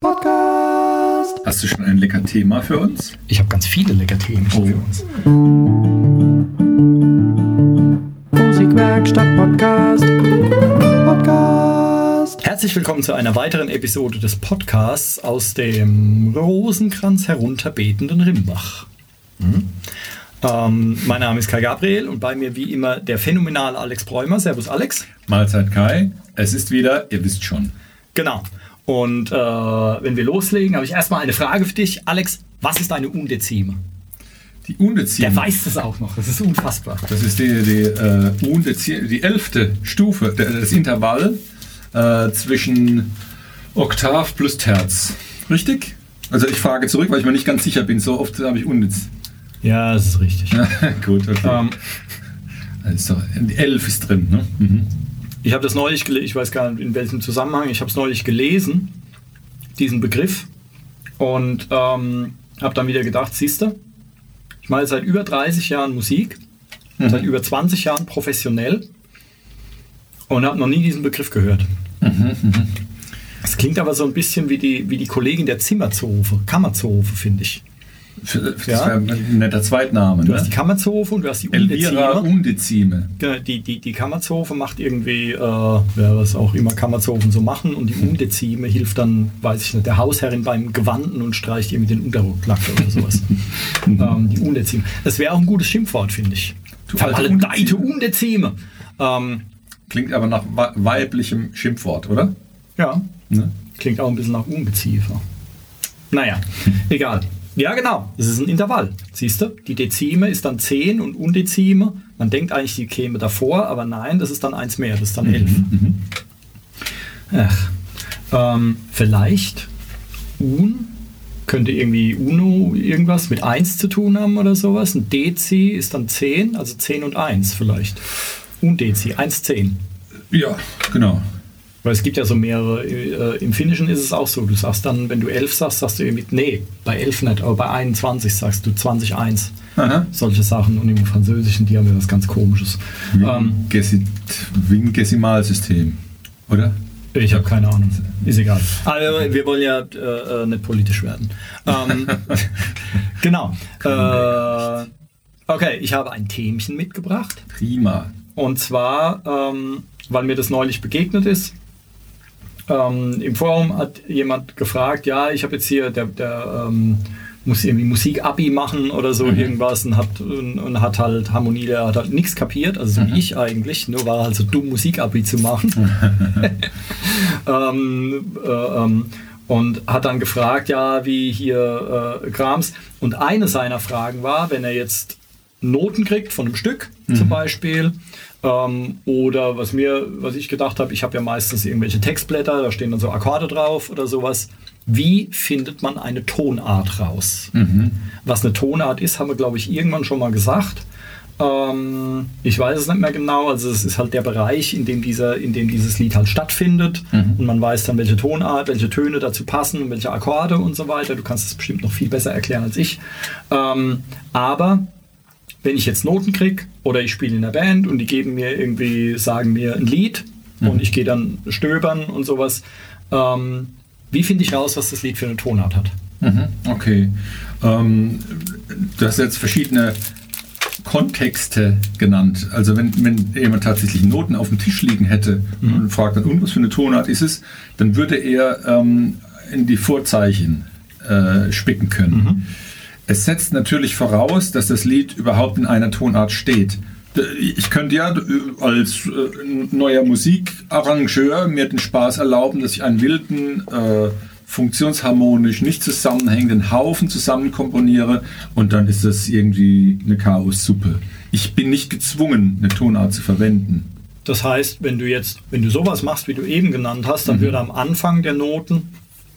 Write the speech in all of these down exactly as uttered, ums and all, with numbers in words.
Podcast. Hast du schon ein lecker Thema für uns? Ich habe ganz viele lecker Themen oh. für uns. Musikwerkstatt Podcast. Podcast. Herzlich willkommen zu einer weiteren Episode des Podcasts aus dem Rosenkranz herunterbetenden Rimbach. Mhm. Ähm, mein Name ist Kai Gabriel und bei mir wie immer der phänomenale Alex Bräumer. Servus Alex. Mahlzeit Kai. Es ist wieder, ihr wisst schon. Genau. Und äh, wenn wir loslegen, habe ich erstmal eine Frage für dich. Alex, was ist eine Undezime? Die Undezime? Der weiß das auch noch. Das ist unfassbar. Das ist die, die, äh, Undezime, die elfte Stufe, das Intervall äh, zwischen Oktav plus Terz. Richtig? Also ich frage zurück, weil ich mir nicht ganz sicher bin. So oft habe ich Undez. Ja, das ist richtig. Gut, okay. Ähm, also, elf ist drin, ne? Mhm. Ich habe das neulich gelesen, ich weiß gar nicht in welchem Zusammenhang, ich habe es neulich gelesen, diesen Begriff, und ähm, habe dann wieder gedacht, siehste, ich mache seit über dreißig Jahren Musik, mhm. seit über zwanzig Jahren professionell und habe noch nie diesen Begriff gehört. Mhm, mhm. Das klingt aber so ein bisschen wie die, wie die Kollegin der Zimmerzofe, Kammerzofe, finde ich. Für, für ja. Das wäre ein netter Zweitname. Du ne? hast die Kammerzofe und du hast die Elvira Undezime. Undezime. Die, die, die Kammerzofe macht irgendwie, äh, ja, was auch immer Kammerzofen so machen, und die Undezime hilft dann, weiß ich nicht, der Hausherrin beim Gewanden und streicht irgendwie den Unterrock glatt oder sowas. ähm, die Undezime. Das wäre auch ein gutes Schimpfwort, finde ich. Du alte Undezime. Undezime. Ähm, Klingt aber nach weiblichem Schimpfwort, oder? Ja. Ne? Klingt auch ein bisschen nach Ungeziefer. Naja, egal. Ja, genau. Es ist ein Intervall. Siehst du? Die Dezime ist dann zehn und Undezime. Man denkt eigentlich, die käme davor, aber nein, das ist dann eins mehr. Das ist dann elf. Mhm, Ach. Ähm, vielleicht Un könnte irgendwie Uno irgendwas mit eins zu tun haben oder sowas. Ein Dezi ist dann zehn, also zehn und eins vielleicht. Undezi, eins, zehn. Ja, genau. Weil es gibt ja so mehrere, äh, im Finnischen ist es auch so, du sagst dann, wenn du elf sagst, sagst du irgendwie, nee, bei elf nicht, aber bei einundzwanzig sagst du zwanzig, eins. Aha. Solche Sachen, und im Französischen, die haben ja was ganz Komisches. Wie ein ähm, Gesimalsystem, oder? Ich habe keine Ahnung, ist egal. Also, wir wollen ja äh, nicht politisch werden. Ähm, genau. Äh, okay, ich habe ein Themchen mitgebracht. Prima. Und zwar, ähm, weil mir das neulich begegnet ist. Ähm, im Forum hat jemand gefragt, ja, ich habe jetzt hier, der, der ähm, muss irgendwie Musik-Abi machen oder so mhm. irgendwas und hat, und, und hat halt Harmonie, der hat halt nichts kapiert, also so mhm. wie ich eigentlich, nur war halt so dumm, Musik-Abi zu machen. ähm, äh, ähm, und hat dann gefragt, ja, wie hier äh, Krams. Und eine seiner Fragen war, wenn er jetzt Noten kriegt von einem Stück mhm. zum Beispiel, Ähm, oder was mir, was ich gedacht habe, ich habe ja meistens irgendwelche Textblätter, da stehen dann so Akkorde drauf oder sowas. Wie findet man eine Tonart raus? Mhm. Was eine Tonart ist, haben wir, glaube ich, irgendwann schon mal gesagt. Ähm, ich weiß es nicht mehr genau. Also es ist halt der Bereich, in dem, dieser, in dem dieses Lied halt stattfindet. Mhm. Und man weiß dann, welche Tonart, welche Töne dazu passen und welche Akkorde und so weiter. Du kannst es bestimmt noch viel besser erklären als ich. Ähm, aber... Wenn ich jetzt Noten kriege oder ich spiele in der Band und die geben mir irgendwie, sagen mir ein Lied mhm. und ich gehe dann stöbern und sowas, ähm, wie finde ich raus, was das Lied für eine Tonart hat? Mhm. Okay. Ähm, du hast jetzt verschiedene Kontexte genannt. Also wenn, wenn jemand tatsächlich Noten auf dem Tisch liegen hätte mhm. und fragt dann, und was für eine Tonart ist es, dann würde er ähm, in die Vorzeichen äh, spicken können. Mhm. Es setzt natürlich voraus, dass das Lied überhaupt in einer Tonart steht. Ich könnte ja als neuer Musikarrangeur mir den Spaß erlauben, dass ich einen wilden, äh, funktionsharmonisch nicht zusammenhängenden Haufen zusammenkomponiere, und dann ist das irgendwie eine Chaossuppe. Ich bin nicht gezwungen, eine Tonart zu verwenden. Das heißt, wenn du jetzt, wenn du sowas machst, wie du eben genannt hast, dann mhm. würde am Anfang der Noten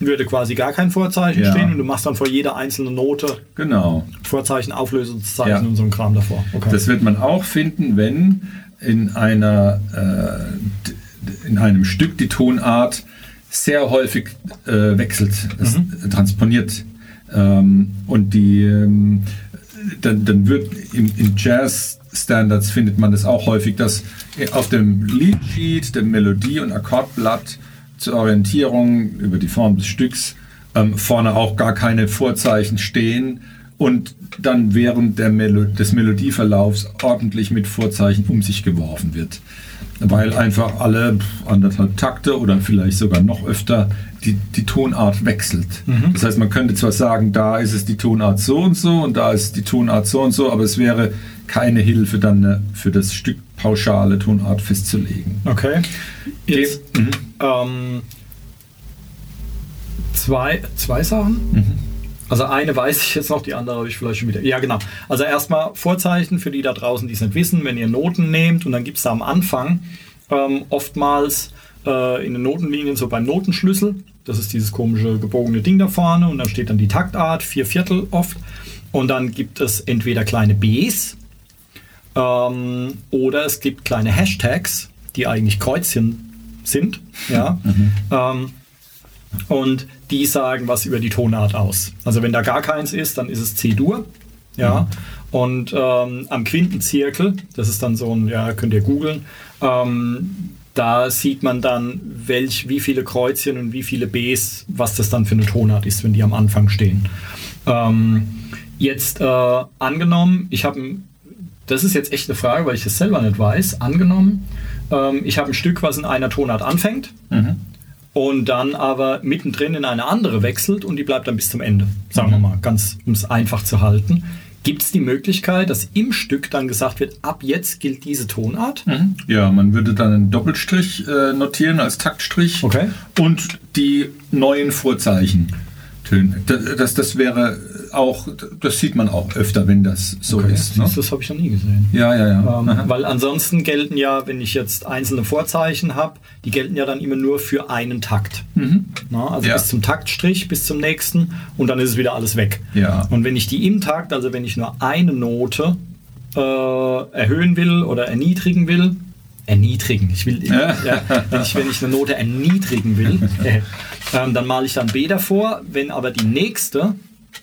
würde quasi gar kein Vorzeichen ja. stehen, und du machst dann vor jeder einzelnen Note genau. Vorzeichen, Auflösungszeichen ja. und so ein Kram davor. Okay. Das wird man auch finden, wenn in, einer, äh, in einem Stück die Tonart sehr häufig äh, wechselt, es mhm. transponiert. Ähm, und die, ähm, dann, dann wird im, in Jazz-Standards findet man das auch häufig, dass auf dem Liedsheet, dem Melodie- und Akkordblatt zur Orientierung über die Form des Stücks ähm, vorne auch gar keine Vorzeichen stehen und dann während der Melo- des Melodieverlaufs ordentlich mit Vorzeichen um sich geworfen wird. Weil einfach alle anderthalb Takte oder vielleicht sogar noch öfter die, die Tonart wechselt. Mhm. Das heißt, man könnte zwar sagen, da ist es die Tonart so und so und da ist die Tonart so und so, aber es wäre keine Hilfe dann für das Stück pauschale Tonart festzulegen. Okay. Jetzt okay. Mhm. Ähm, zwei, zwei Sachen. Mhm. Also eine weiß ich jetzt noch, die andere habe ich vielleicht schon wieder. Ja, genau. Also erstmal Vorzeichen für die da draußen, die es nicht wissen, wenn ihr Noten nehmt und dann gibt es da am Anfang ähm, oftmals äh, in den Notenlinien so beim Notenschlüssel, das ist dieses komische gebogene Ding da vorne und dann steht dann die Taktart, vier Viertel oft und dann gibt es entweder kleine Bs ähm, oder es gibt kleine Hashtags, die eigentlich Kreuzchen sind, ja, mhm. ähm, und die sagen was über die Tonart aus. Also wenn da gar keins ist, dann ist es C-Dur. Ja? Mhm. Und ähm, am Quintenzirkel, das ist dann so ein, ja, könnt ihr googeln, ähm, da sieht man dann, welch, wie viele Kreuzchen und wie viele Bs, was das dann für eine Tonart ist, wenn die am Anfang stehen. Ähm, jetzt äh, angenommen, ich habe, das ist jetzt echt eine Frage, weil ich das selber nicht weiß, angenommen, ähm, ich habe ein Stück, was in einer Tonart anfängt, mhm. und dann aber mittendrin in eine andere wechselt und die bleibt dann bis zum Ende, sagen wir mal, ganz um es einfach zu halten. Gibt es die Möglichkeit, dass im Stück dann gesagt wird, ab jetzt gilt diese Tonart? Mhm. Ja, man würde dann einen Doppelstrich äh, notieren als Taktstrich, okay. Und die neuen Vorzeichen tönen. Das, das wäre auch, das sieht man auch öfter, wenn das so okay. ist. Ne? Das habe ich noch nie gesehen. Ja, ja, ja. Ähm, weil ansonsten gelten ja, wenn ich jetzt einzelne Vorzeichen habe, die gelten ja dann immer nur für einen Takt. Mhm. Na, also ja. bis zum Taktstrich, bis zum nächsten und dann ist es wieder alles weg. Ja. Und wenn ich die im Takt, also wenn ich nur eine Note äh, erhöhen will oder erniedrigen will, erniedrigen, ich will, ja. Ja, wenn, ich, wenn ich eine Note erniedrigen will, äh, ähm, dann male ich dann B davor, wenn aber die nächste,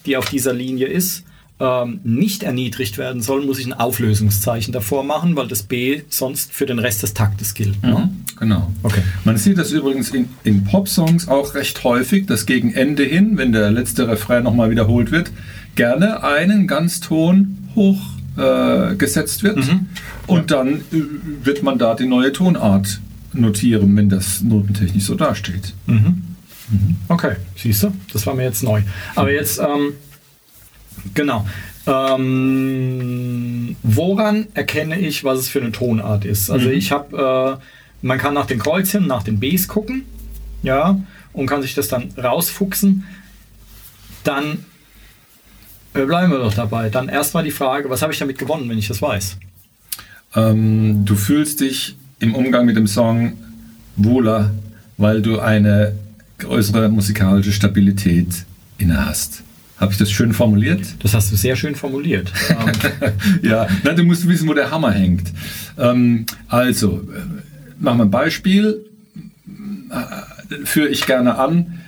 die auf dieser Linie ist, ähm, nicht erniedrigt werden soll, muss ich ein Auflösungszeichen davor machen, weil das B sonst für den Rest des Taktes gilt. Mhm, ne? Genau. Okay. Man sieht das übrigens in, in Popsongs auch recht häufig, dass gegen Ende hin, wenn der letzte Refrain nochmal wiederholt wird, gerne einen Ganzton hoch äh, gesetzt wird, mhm. und ja. dann äh, wird man da die neue Tonart notieren, wenn das notentechnisch so dasteht. Mhm. Okay, siehst du, das war mir jetzt neu. Aber jetzt, ähm, genau, ähm, woran erkenne ich, was es für eine Tonart ist? Also ich habe, äh, man kann nach den Kreuzchen, nach den Bs gucken, ja, und kann sich das dann rausfuchsen. Dann äh, bleiben wir doch dabei. Dann erstmal die Frage, was habe ich damit gewonnen, wenn ich das weiß? Ähm, du fühlst dich im Umgang mit dem Song wohler, weil du eine größere musikalische Stabilität inne hast. Habe ich das schön formuliert? Das hast du sehr schön formuliert. Ja, nein, du musst wissen, wo der Hammer hängt. Ähm, also, machen wir ein Beispiel. Führe ich gerne an.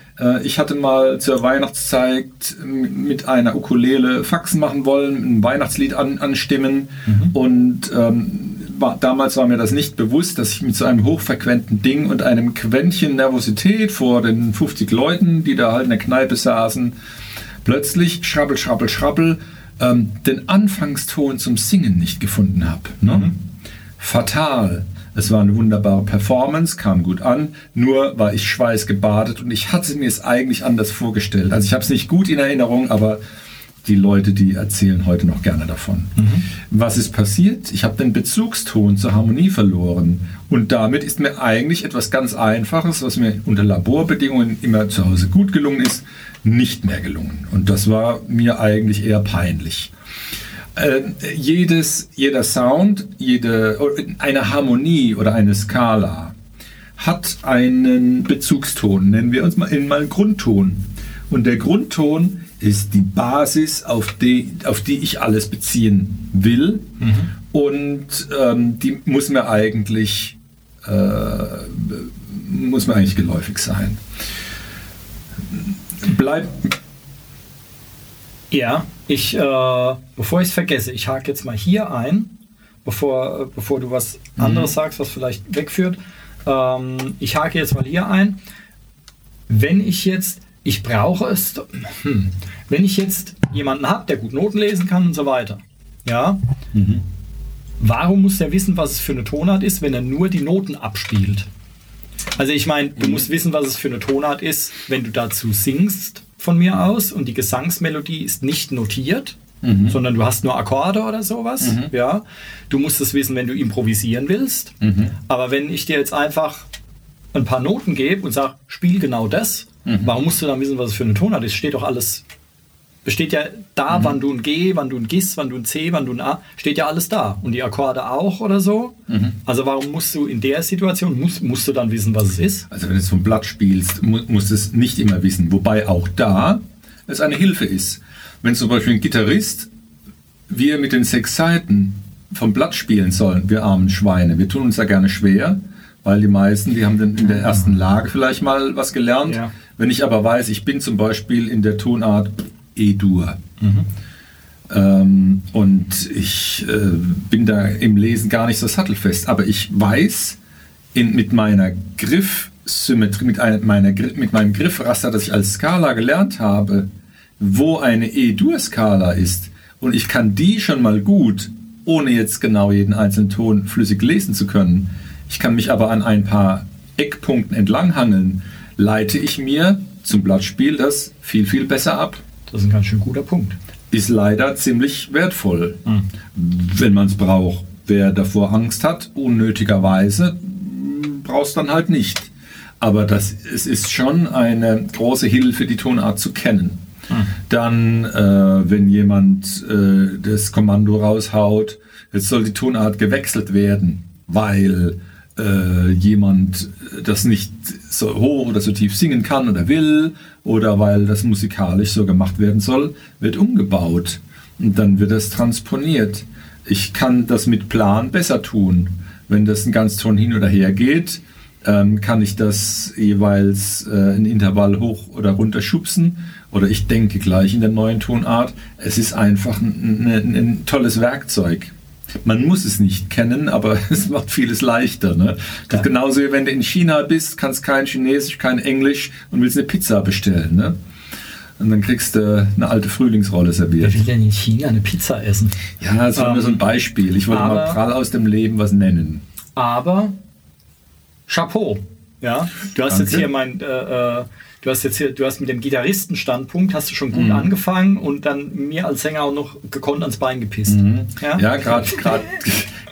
Ich hatte mal zur Weihnachtszeit mit einer Ukulele Faxen machen wollen, ein Weihnachtslied an, anstimmen. Mhm. Und ähm, war, damals war mir das nicht bewusst, dass ich mit so einem hochfrequenten Ding und einem Quäntchen Nervosität vor den fünfzig Leuten, die da halt in der Kneipe saßen, plötzlich schrabbel, schrabbel, schrabbel, ähm, den Anfangston zum Singen nicht gefunden habe. Ne? Mhm. Fatal. Es war eine wunderbare Performance, kam gut an, nur war ich schweißgebadet und ich hatte mir es eigentlich anders vorgestellt. Also ich habe es nicht gut in Erinnerung, aber die Leute, die erzählen heute noch gerne davon. Mhm. Was ist passiert? Ich habe den Bezugston zur Harmonie verloren und damit ist mir eigentlich etwas ganz Einfaches, was mir unter Laborbedingungen immer zu Hause gut gelungen ist, nicht mehr gelungen. Und das war mir eigentlich eher peinlich. Äh, jedes, jeder Sound, jede, eine Harmonie oder eine Skala hat einen Bezugston, nennen wir uns mal, in, mal einen Grundton. Und der Grundton ist die Basis, auf die, auf die ich alles beziehen will. Mhm. Und ähm, die muss mir eigentlich, äh, muss mir eigentlich geläufig sein. Bleib... Ja, ich, äh, bevor ich es vergesse, ich hake jetzt mal hier ein, bevor, bevor du was anderes mhm. sagst, was vielleicht wegführt. Ähm, ich hake jetzt mal hier ein. Wenn ich jetzt ich brauche es, hm, wenn ich jetzt jemanden habe, der gut Noten lesen kann und so weiter, ja, mhm. warum muss der wissen, was es für eine Tonart ist, wenn er nur die Noten abspielt? Also ich meine, du mhm. musst wissen, was es für eine Tonart ist, wenn du dazu singst von mir aus und die Gesangsmelodie ist nicht notiert, mhm. sondern du hast nur Akkorde oder sowas. Mhm. Ja. Du musst es wissen, wenn du improvisieren willst. Mhm. Aber wenn ich dir jetzt einfach ein paar Noten gebe und sage, spiel genau das, mhm. warum musst du dann wissen, was es für eine Tonart ist? Steht doch alles, steht ja da, mhm. wann du ein G, wann du ein Gis, wann du ein C, wann du ein A, steht ja alles da. Und die Akkorde auch oder so. Mhm. Also warum musst du in der Situation, musst, musst du dann wissen, was es ist? Also wenn du es vom Blatt spielst, mu- musst du es nicht immer wissen. Wobei auch da es eine Hilfe ist. Wenn zum Beispiel ein Gitarrist, wir mit den sechs Seiten vom Blatt spielen sollen, wir armen Schweine, wir tun uns da gerne schwer, weil die meisten, die haben dann in der ersten Lage vielleicht mal was gelernt. Ja. Wenn ich aber weiß, ich bin zum Beispiel in der Tonart E-Dur. Mhm. Ähm, und ich äh, bin da im Lesen gar nicht so sattelfest. Aber ich weiß in, mit meiner Griffsymmetrie, mit, einer, meiner, mit meinem Griffraster, das ich als Skala gelernt habe, wo eine E-Dur-Skala ist. Und ich kann die schon mal gut, ohne jetzt genau jeden einzelnen Ton flüssig lesen zu können. Ich kann mich aber an ein paar Eckpunkten entlanghangeln, leite ich mir zum Blattspiel das viel, viel besser ab. Das ist ein ganz schön guter Punkt. Ist leider ziemlich wertvoll, mhm. wenn man es braucht. Wer davor Angst hat, unnötigerweise, braucht es dann halt nicht. Aber das, es ist schon eine große Hilfe, die Tonart zu kennen. Mhm. Dann, äh, wenn jemand äh, das Kommando raushaut, jetzt soll die Tonart gewechselt werden, weil äh, jemand das nicht so hoch oder so tief singen kann oder will oder weil das musikalisch so gemacht werden soll, wird umgebaut und dann wird das transponiert. Ich kann das mit Plan besser tun. Wenn das ein ganzes Ton hin oder her geht, ähm, kann ich das jeweils äh, ein Intervall hoch oder runter schubsen oder ich denke gleich in der neuen Tonart. Es ist einfach ein, ein, ein tolles Werkzeug. Man muss es nicht kennen, aber es macht vieles leichter. Ne? Das genauso wie wenn du in China bist, kannst kein Chinesisch, kein Englisch und willst eine Pizza bestellen. Ne? Und dann kriegst du eine alte Frühlingsrolle serviert. Wer will denn in China eine Pizza essen? Ja, das war nur so ein Beispiel. Ich wollte aber, mal prall aus dem Leben was nennen. Aber Chapeau. Ja? Du hast Danke. Jetzt hier mein... Äh, äh Du hast jetzt hier, du hast mit dem Gitarristenstandpunkt hast du schon gut mhm. angefangen und dann mir als Sänger auch noch gekonnt ans Bein gepisst. Mhm. Ja, ja gerade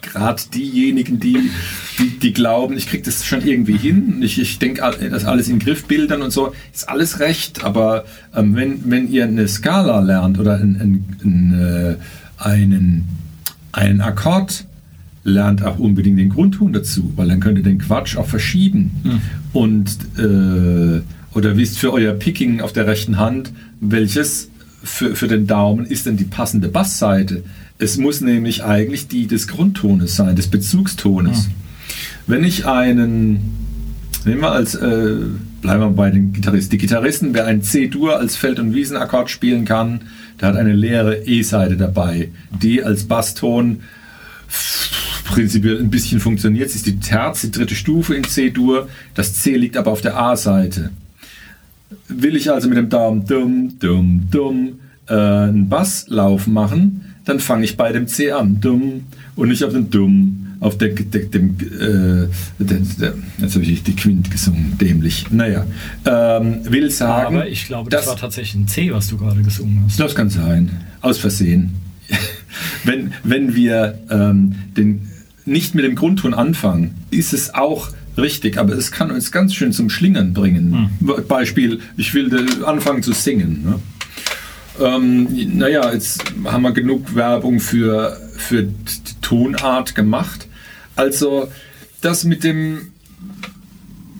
gerade diejenigen, die, die, die glauben, ich kriege das schon irgendwie hin. Ich, ich denke, das alles in Griffbildern und so ist alles recht. Aber ähm, wenn, wenn ihr eine Skala lernt oder in, in, in, äh, einen, einen Akkord, lernt auch unbedingt den Grundton dazu, weil dann könnt ihr den Quatsch auch verschieben. Mhm. Und äh, oder wisst für euer Picking auf der rechten Hand, welches für, für den Daumen ist denn die passende Bassseite? Es muss nämlich eigentlich die des Grundtones sein, des Bezugstones. Ja. Wenn ich einen, nehmen wir als, äh, bleiben wir bei den Gitarristen. Die Gitarristen, wer einen C-Dur als Feld- und Wiesenakkord spielen kann, der hat eine leere E-Seite dabei, die als Basston prinzipiell ein bisschen funktioniert. Es ist die Terz, die dritte Stufe in C-Dur. Das C liegt aber auf der A-Seite. Will ich also mit dem Daumen dumm, dumm, dumm äh, einen Basslauf machen, dann fange ich bei dem C an, dumm, und nicht auf den dumm, auf der, der, dem, äh, der, der, jetzt habe ich die Quint gesungen, dämlich, naja, ähm, will sagen... Aber ich glaube, das dass, war tatsächlich ein C, was du gerade gesungen hast. Das kann sein, aus Versehen. wenn, wenn wir ähm, den, nicht mit dem Grundton anfangen, ist es auch... Richtig, aber es kann uns ganz schön zum Schlingern bringen. Hm. Beispiel, ich will anfangen zu singen. Ne? Ähm, naja, jetzt haben wir genug Werbung für, für die Tonart gemacht. Also das mit dem,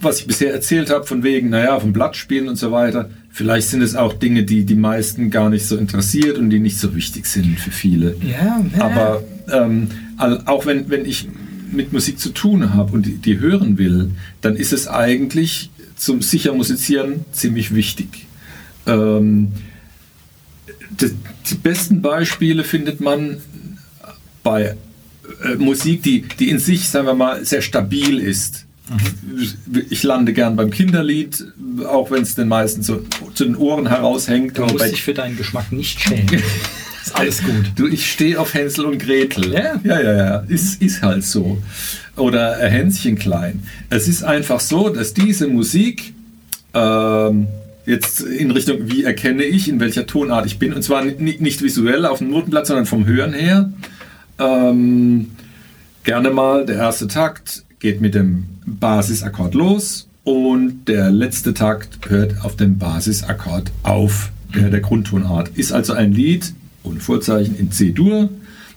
was ich bisher erzählt habe, von wegen, naja, vom Blattspielen und so weiter, vielleicht sind es auch Dinge, die die meisten gar nicht so interessiert und die nicht so wichtig sind für viele. Ja, ja. Aber ähm, auch wenn, wenn ich... mit Musik zu tun habe und die, die hören will, dann ist es eigentlich zum sicher musizieren ziemlich wichtig. Ähm, die, die besten Beispiele findet man bei äh, Musik, die, die in sich, sagen wir mal, sehr stabil ist. Ich lande gern beim Kinderlied, auch wenn es den meisten so zu den Ohren heraushängt. Du musst dich für deinen Geschmack nicht schämen. Ist alles gut. Du, ich stehe auf Hänsel und Gretel. Ja, ja, ja. ja. Ist, ist halt so. Oder Hänschen klein. Es ist einfach so, dass diese Musik ähm, jetzt in Richtung, wie erkenne ich, in welcher Tonart ich bin, und zwar nicht, nicht visuell auf dem Notenblatt, sondern vom Hören her, ähm, gerne mal der erste Takt geht mit dem Basisakkord los und der letzte Takt hört auf dem Basisakkord auf, der, der Grundtonart. Ist also ein Lied, ohne Vorzeichen, in C-Dur.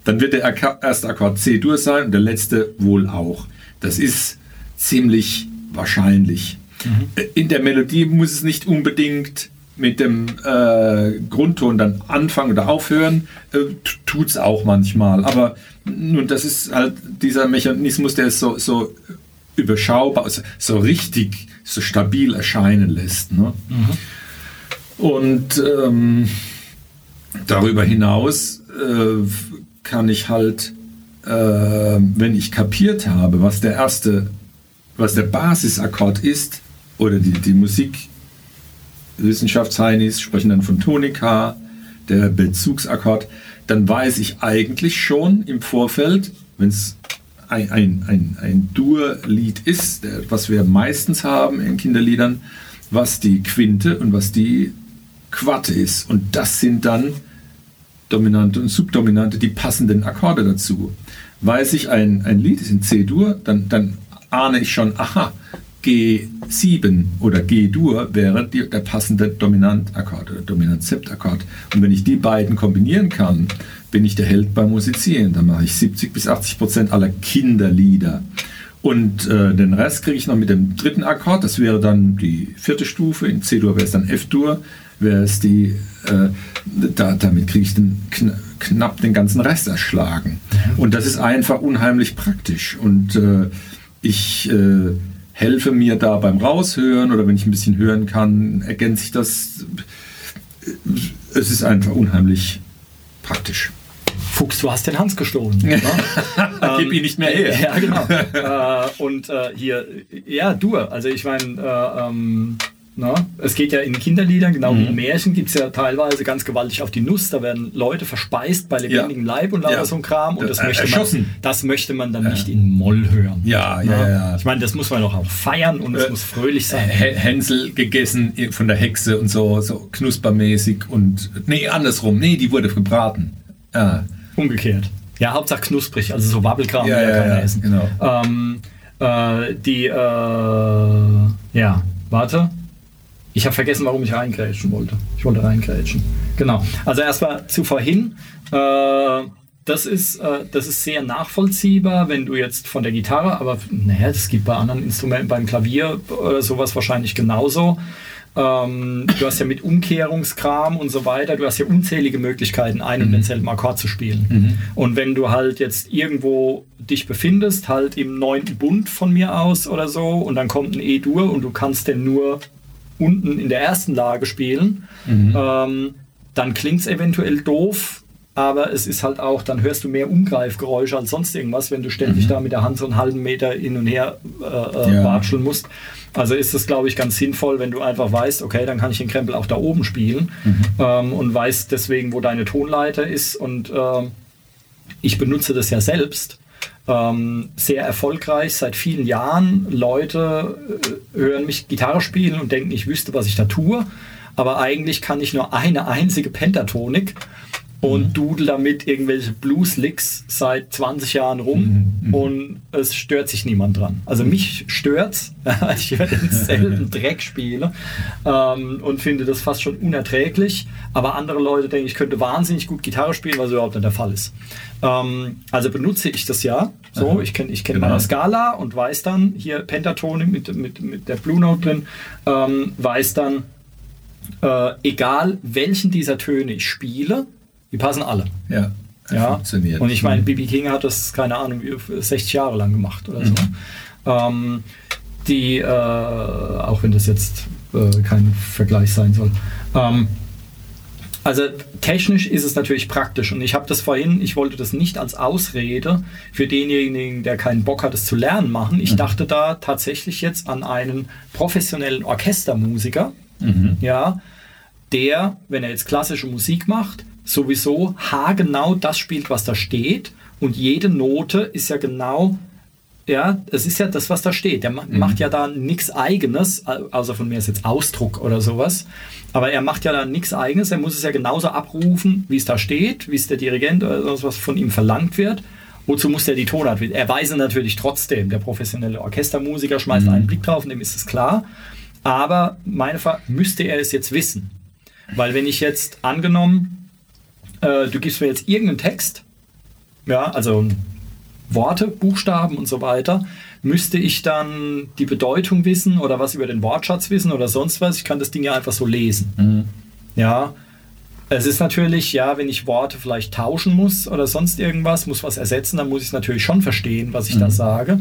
Dann wird der erste Akkord C-Dur sein und der letzte wohl auch. Das ist ziemlich wahrscheinlich. Mhm. In der Melodie muss es nicht unbedingt mit dem äh, Grundton dann anfangen oder aufhören, äh, tut es auch manchmal. Aber nun, das ist halt dieser Mechanismus, der es so, so überschaubar, also so richtig, so stabil erscheinen lässt. Ne? Mhm. Und ähm, darüber hinaus äh, kann ich halt, äh, wenn ich kapiert habe, was der erste, was der Basisakkord ist, oder die, die Musikwissenschaftsheinis sprechen dann von Tonika, der Bezugsakkord, dann weiß ich eigentlich schon im Vorfeld, wenn es ein, ein, ein, ein Dur-Lied ist, was wir meistens haben in Kinderliedern, was die Quinte und was die Quarte ist. Und das sind dann Dominante und Subdominante, die passenden Akkorde dazu. Weiß ich, ein, ein Lied ist in C-Dur, dann, dann ahne ich schon, aha, G sieben oder G-Dur wäre die, der passende Dominantakkord oder Dominant-Sept-Akkord. Und wenn ich die beiden kombinieren kann, bin ich der Held beim Musizieren. Dann mache ich siebzig bis achtzig Prozent aller Kinderlieder. Und äh, den Rest kriege ich noch mit dem dritten Akkord. Das wäre dann die vierte Stufe. In C-Dur wäre es dann F-Dur. Wäre es die, äh, da, damit kriege ich den, kn- knapp den ganzen Rest erschlagen. Und das ist einfach unheimlich praktisch. Und äh, ich äh, helfe mir da beim Raushören, oder wenn ich ein bisschen hören kann, ergänze ich das. Es ist einfach unheimlich praktisch. Fuchs, du hast den Hans gestohlen. Gib ihn nicht mehr her. Ja, genau. äh, und äh, hier, ja, du, also ich meine, äh, ähm, na, es geht ja in Kinderliedern, genau wie in Märchen, gibt es ja teilweise ganz gewaltig auf die Nuss. Da werden Leute verspeist bei lebendigem ja. Leib und lauter ja. so ein Kram. Und das, äh, möchte man, das möchte man dann äh. nicht in Moll hören. Ja, ja, ja. ja. Ich meine, das muss man doch auch feiern und äh, es muss fröhlich sein. H- Hänsel gegessen von der Hexe und so, so knuspermäßig. Und nee, andersrum. Nee, die wurde gebraten. Ah. Umgekehrt. Ja, Hauptsache knusprig. Also so Wabbelkram, ja, ja, kann ja, essen. Genau. Ähm, äh, die, äh, ja, warte. Ich habe vergessen, warum ich reingrätschen wollte. Ich wollte reingrätschen. Genau. Also erstmal zu vorhin. Äh, das, ist, äh, das ist sehr nachvollziehbar, wenn du jetzt von der Gitarre, aber naja, das gibt bei anderen Instrumenten, beim Klavier oder sowas wahrscheinlich genauso. Ähm, du hast ja mit Umkehrungskram und so weiter, du hast ja unzählige Möglichkeiten, einen mhm. und denselben Akkord zu spielen. Mhm. Und wenn du halt jetzt irgendwo dich befindest, halt im neunten Bund von mir aus oder so, und dann kommt ein E-Dur und du kannst den nur unten in der ersten Lage spielen, mhm. ähm, dann klingt es eventuell doof, aber es ist halt auch, dann hörst du mehr Umgreifgeräusche als sonst irgendwas, wenn du ständig mhm. da mit der Hand so einen halben Meter hin und her äh, ja. watscheln musst. Also ist das, glaube ich, ganz sinnvoll, wenn du einfach weißt, okay, dann kann ich den Krempel auch da oben spielen mhm. ähm, und weißt deswegen, wo deine Tonleiter ist. Und äh, ich benutze das ja selbst. Sehr erfolgreich seit vielen Jahren. Leute hören mich Gitarre spielen und denken, ich wüsste, was ich da tue. Aber eigentlich kann ich nur eine einzige Pentatonik und mhm. dudel damit irgendwelche Blues-Licks seit zwanzig Jahren rum mhm. und es stört sich niemand dran. Also mich stört's. Ich höre denselben Dreck spiele ähm, und finde das fast schon unerträglich. Aber andere Leute denken, ich könnte wahnsinnig gut Gitarre spielen, was überhaupt nicht der Fall ist. Ähm, also benutze ich das ja. So, aha. ich kenne ich kenn genau. meine Skala und weiß dann, hier Pentatonik mit, mit, mit der Blue Note drin, ähm, weiß dann, äh, egal welchen dieser Töne ich spiele, die passen alle. Ja, ja. Funktioniert. Und ich meine, B B King hat das, keine Ahnung, sechzig Jahre lang gemacht oder so. Mhm. Ähm, die, äh, auch wenn das jetzt äh, kein Vergleich sein soll. Ähm, Also technisch ist es natürlich praktisch und ich habe das vorhin, ich wollte das nicht als Ausrede für denjenigen, der keinen Bock hat, es zu lernen, machen. Ich mhm. dachte da tatsächlich jetzt an einen professionellen Orchestermusiker, mhm. ja, der, wenn er jetzt klassische Musik macht, sowieso haargenau das spielt, was da steht, und jede Note ist ja genau, ja, es ist ja das, was da steht. Der mhm. macht ja da nichts Eigenes, außer von mir ist jetzt Ausdruck oder sowas. Aber er macht ja da nichts Eigenes, er muss es ja genauso abrufen, wie es da steht, wie es der Dirigent oder sonst was von ihm verlangt wird. Wozu muss der die Tonart wählen? Er weiß es natürlich trotzdem. Der professionelle Orchestermusiker schmeißt mhm. einen Blick drauf und dem ist es klar. Aber meine Frage, müsste er es jetzt wissen? Weil wenn ich jetzt, angenommen, äh, du gibst mir jetzt irgendeinen Text, ja, also Worte, Buchstaben und so weiter, müsste ich dann die Bedeutung wissen oder was über den Wortschatz wissen oder sonst was? Ich kann das Ding ja einfach so lesen. Mhm. Ja, es ist natürlich, ja, wenn ich Worte vielleicht tauschen muss oder sonst irgendwas, muss was ersetzen, dann muss ich es natürlich schon verstehen, was ich mhm. da sage.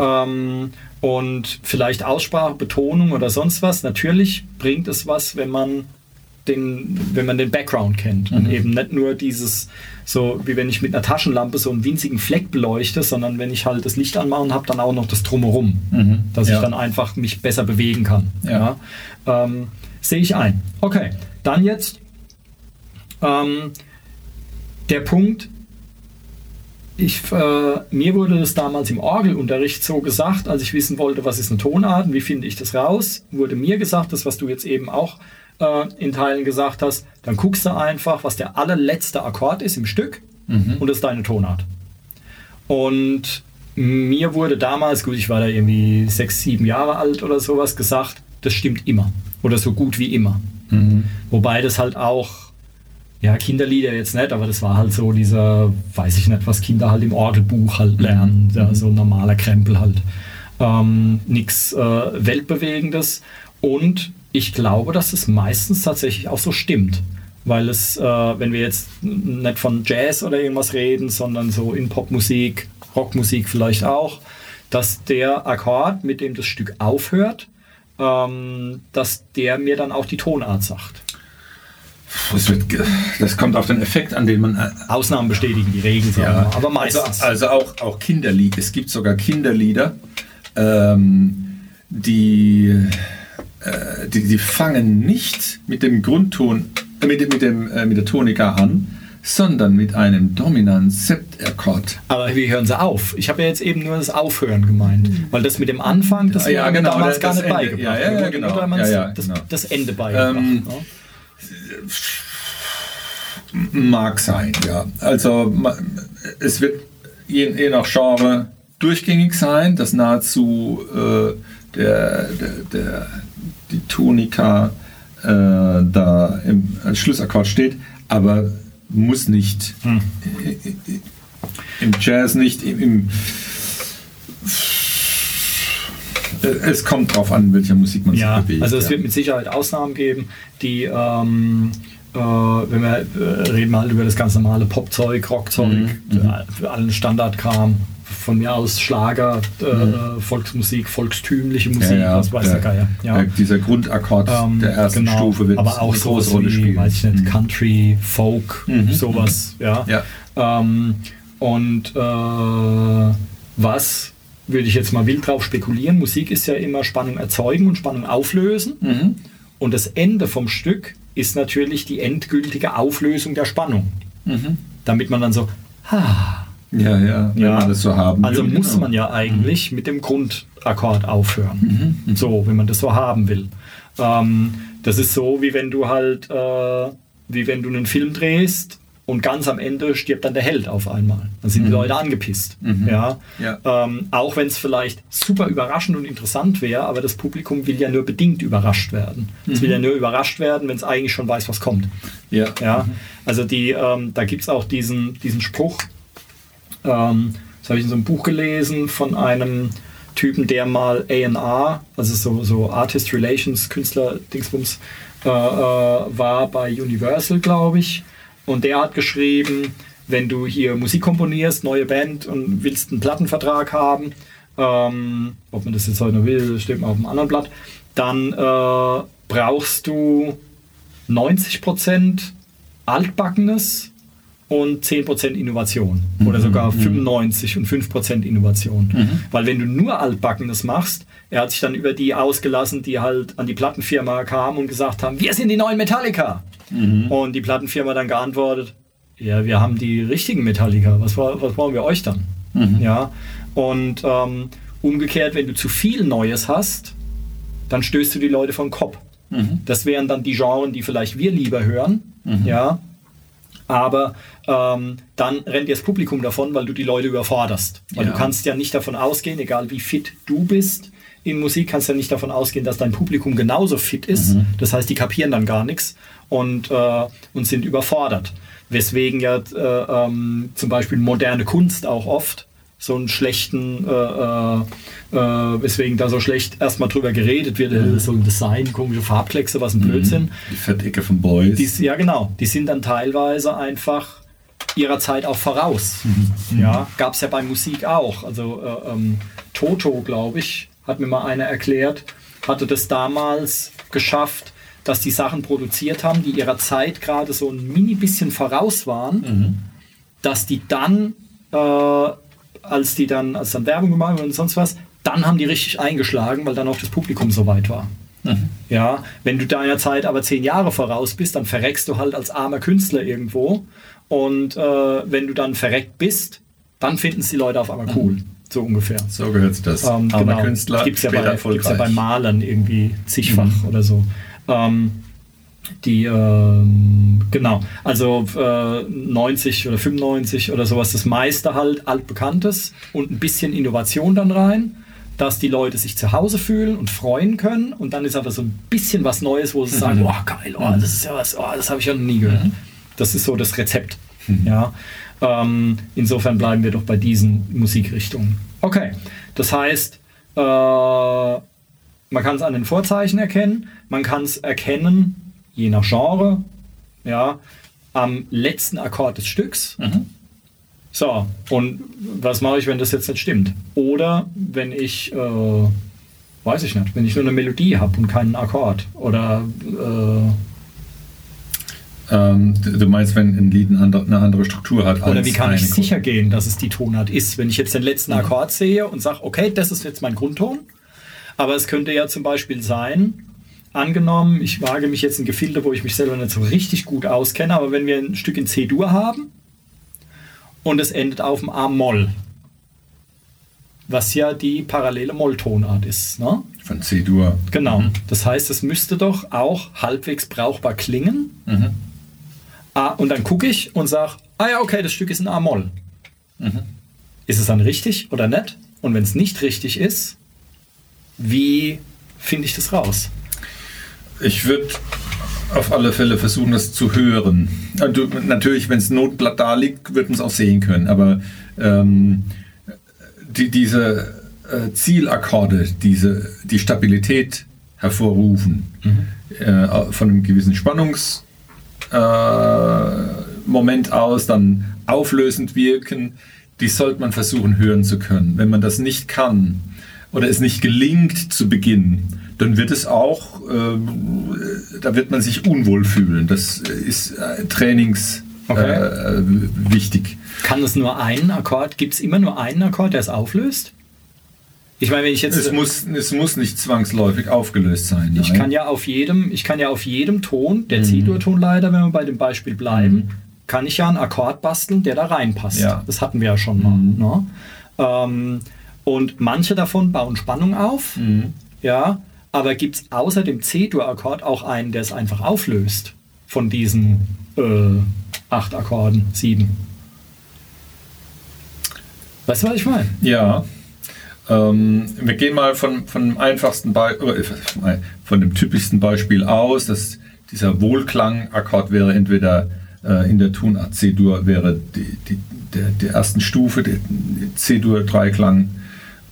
Ähm, und vielleicht Aussprache, Betonung oder sonst was. Natürlich bringt es was, wenn man den, wenn man den Background kennt und mhm. eben nicht nur dieses, so wie wenn ich mit einer Taschenlampe so einen winzigen Fleck beleuchte, sondern wenn ich halt das Licht anmachen habe, dann auch noch das Drumherum, mhm. dass ja. ich dann einfach mich besser bewegen kann. Ja. Ja. Ähm, sehe ich ein. Okay, dann jetzt ähm, der Punkt, ich, äh, mir wurde das damals im Orgelunterricht so gesagt, als ich wissen wollte, was ist eine Tonart und wie finde ich das raus, wurde mir gesagt, das, was du jetzt eben auch in Teilen gesagt hast, dann guckst du einfach, was der allerletzte Akkord ist im Stück mhm. und das ist deine Tonart. Und mir wurde damals, gut, ich war da irgendwie sechs, sieben Jahre alt oder sowas, gesagt, das stimmt immer oder so gut wie immer. Mhm. Wobei das halt auch, ja, Kinderlieder jetzt nicht, aber das war halt so dieser, weiß ich nicht, was Kinder halt im Orgelbuch halt lernen, mhm. ja, so ein normaler Krempel halt. Ähm, nichts äh, Weltbewegendes. Und ich glaube, dass es meistens tatsächlich auch so stimmt, weil es, äh, wenn wir jetzt nicht von Jazz oder irgendwas reden, sondern so in Popmusik, Rockmusik vielleicht auch, dass der Akkord, mit dem das Stück aufhört, ähm, dass der mir dann auch die Tonart sagt. Das, wird, das kommt auf den Effekt an, den man... Ausnahmen bestätigen die Regeln, ja, aber meistens. Also, also auch, auch Kinderlieder. Es gibt sogar Kinderlieder, ähm, die... Die, die fangen nicht mit dem Grundton, äh, mit, mit, dem, äh, mit der Tonika an, sondern mit einem dominanten Septakkord. Aber wie hören sie auf? Ich habe ja jetzt eben nur das Aufhören gemeint, weil das mit dem Anfang, das ja, ja, genau, damals gar nicht beigebracht. Ja, ja, ja, genau, ja, ja, das, genau. das Ende beigebracht. Ähm, ja. Mag sein, ja. Also es wird je, je nach Genre durchgängig sein, dass nahezu äh, der, der, der die Tonika äh, da im Schlussakkord steht, aber muss nicht. Hm. Im Jazz nicht. Im, im es kommt drauf an, welcher Musik man sich ja, bewegt. Also es ja. wird mit Sicherheit Ausnahmen geben, die, ähm, äh, wenn wir äh, reden wir halt über das ganz normale Popzeug, Rockzeug, mhm. für allen Standardkram. Von mir aus Schlager, äh, mhm. Volksmusik, volktümliche Musik, ja, ja, was weiß der Geier. Ja. Dieser Grundakkord ähm, der ersten genau, Stufe wird aber auch eine große Rolle spielen. Weiß ich nicht, mhm. Country, Folk, mhm. sowas. Mhm. Ja. Ja. Ähm, und äh, was würde ich jetzt mal wild drauf spekulieren? Musik ist ja immer Spannung erzeugen und Spannung auflösen. Mhm. Und das Ende vom Stück ist natürlich die endgültige Auflösung der Spannung. Mhm. Damit man dann so, ha. Ja, ja, wenn ja. man das so haben will. Also muss genau. man ja eigentlich mhm. mit dem Grundakkord aufhören. Mhm. So, wenn man das so haben will. Ähm, das ist so, wie wenn du halt, äh, wie wenn du einen Film drehst und ganz am Ende stirbt dann der Held auf einmal. Dann sind mhm. die Leute angepisst. Mhm. Ja? Ja. Ähm, auch wenn es vielleicht super überraschend und interessant wäre, aber das Publikum will ja nur bedingt überrascht werden. Mhm. Es will ja nur überrascht werden, wenn es eigentlich schon weiß, was kommt. Ja. Ja? Mhm. Also die, ähm, da gibt es auch diesen, diesen Spruch, das habe ich in so einem Buch gelesen von einem Typen, der mal A und R, also so, so Artist Relations, Künstler-Dingsbums, äh, äh, war bei Universal, glaube ich. Und der hat geschrieben, wenn du hier Musik komponierst, neue Band und willst einen Plattenvertrag haben, ähm, ob man das jetzt heute noch will, steht mal auf einem anderen Blatt, dann äh, brauchst du neunzig Prozent Altbackenes und zehn Prozent Innovation. Mhm. Oder sogar fünfundneunzig und fünf Prozent Innovation. Mhm. Weil wenn du nur Altbackenes machst, er hat sich dann über die ausgelassen, die halt an die Plattenfirma kamen und gesagt haben, wir sind die neuen Metallica. Mhm. Und die Plattenfirma dann geantwortet, ja, wir haben die richtigen Metallica, was, was brauchen wir euch dann? Mhm. Ja, und ähm, umgekehrt, wenn du zu viel Neues hast, dann stößt du die Leute vom Kopf. Mhm. Das wären dann die Genren, die vielleicht wir lieber hören, mhm. ja, aber ähm, dann rennt dir das Publikum davon, weil du die Leute überforderst. Weil ja. du kannst ja nicht davon ausgehen, egal wie fit du bist in Musik, kannst ja nicht davon ausgehen, dass dein Publikum genauso fit ist. Mhm. Das heißt, die kapieren dann gar nichts und, äh, und sind überfordert. Weswegen ja äh, ähm, zum Beispiel moderne Kunst auch oft so einen schlechten, äh, äh, weswegen da so schlecht erstmal drüber geredet wird, mhm. so ein Design, komische Farbkleckse, was ein Blödsinn. Die Fettecke von Boys. Die, ja genau, die sind dann teilweise einfach ihrer Zeit auch voraus. Mhm. Ja, gab es ja bei Musik auch. Also äh, ähm, Toto, glaube ich, hat mir mal einer erklärt, hatte das damals geschafft, dass die Sachen produziert haben, die ihrer Zeit gerade so ein mini bisschen voraus waren, mhm. dass die dann, äh, als die dann, als dann Werbung gemacht wurde und sonst was, dann haben die richtig eingeschlagen, weil dann auch das Publikum so weit war. Mhm. Ja, wenn du deiner Zeit aber zehn Jahre voraus bist, dann verreckst du halt als armer Künstler irgendwo. Und äh, wenn du dann verreckt bist, dann finden es die Leute auf einmal cool. Mhm. So ungefähr. So gehört das. Ähm, armer genau. Künstler, gibt's ja später bei, gibt's ja bei Malern irgendwie zigfach mhm. oder so. Ähm, die, ähm, genau, also äh, neunzig oder fünfundneunzig oder sowas, das meiste halt altbekanntes und ein bisschen Innovation dann rein, dass die Leute sich zu Hause fühlen und freuen können und dann ist aber so ein bisschen was Neues, wo sie mhm. sagen, oh geil, oh, das ist ja was, oh, das habe ich ja noch nie gehört. Mhm. Das ist so das Rezept. Mhm. Ja. Ähm, insofern bleiben wir doch bei diesen Musikrichtungen. Okay, das heißt, äh, man kann es an den Vorzeichen erkennen, man kann es erkennen, je nach Genre, ja, am letzten Akkord des Stücks. Mhm. So, und was mache ich, wenn das jetzt nicht stimmt? Oder wenn ich, äh, weiß ich nicht, wenn ich nur eine Melodie habe und keinen Akkord. Oder, äh, ähm, du meinst, wenn ein Lied eine andere Struktur hat. Oder wie kann ich sicher gehen, dass es die Tonart ist? Wenn ich jetzt den letzten mhm. Akkord sehe und sage, okay, das ist jetzt mein Grundton. Aber es könnte ja zum Beispiel sein, angenommen, ich wage mich jetzt in Gefilde, wo ich mich selber nicht so richtig gut auskenne, aber wenn wir ein Stück in C-Dur haben und es endet auf dem A-Moll, was ja die parallele Moll-Tonart ist. Ne? Von C-Dur. Genau. Mhm. Das heißt, es müsste doch auch halbwegs brauchbar klingen. Mhm. Ah, und dann gucke ich und sage, ah ja, okay, das Stück ist ein A-Moll. Mhm. Ist es dann richtig oder nicht? Und wenn es nicht richtig ist, wie finde ich das raus? Ich würde auf alle Fälle versuchen, das zu hören. Du, natürlich, wenn es notblatt da liegt, wird man es auch sehen können. Aber ähm, die, diese äh, Zielakkorde, diese, die Stabilität hervorrufen, mhm. äh, von einem gewissen Spannungsmoment äh, aus, dann auflösend wirken, die sollte man versuchen, hören zu können. Wenn man das nicht kann, oder es nicht gelingt zu Beginn, dann wird es auch, äh, da wird man sich unwohl fühlen. Das ist äh, Trainings okay. äh, wichtig. Kann es nur einen Akkord, gibt es immer nur einen Akkord, der es auflöst? Ich meine, wenn ich jetzt... Es muss, es muss nicht zwangsläufig aufgelöst sein. Nein. Ich kann ja auf jedem, ich kann ja auf jedem Ton, der mhm. C-Dur-Ton leider, wenn wir bei dem Beispiel bleiben, mhm. kann ich ja einen Akkord basteln, der da reinpasst. Ja. Das hatten wir ja schon mhm. mal. Ne? Ähm, Und manche davon bauen Spannung auf, mhm. ja, aber gibt es außer dem C-Dur-Akkord auch einen, der es einfach auflöst von diesen äh, acht Akkorden, sieben? Weißt du, was ich meine? Ja. Ähm, wir gehen mal von, von dem einfachsten Beispiel, äh, von dem typischsten Beispiel aus, dass dieser Wohlklang-Akkord wäre entweder äh, in der Tonart C-Dur, wäre die, die, der, der ersten Stufe, der C-Dur-Dreiklang,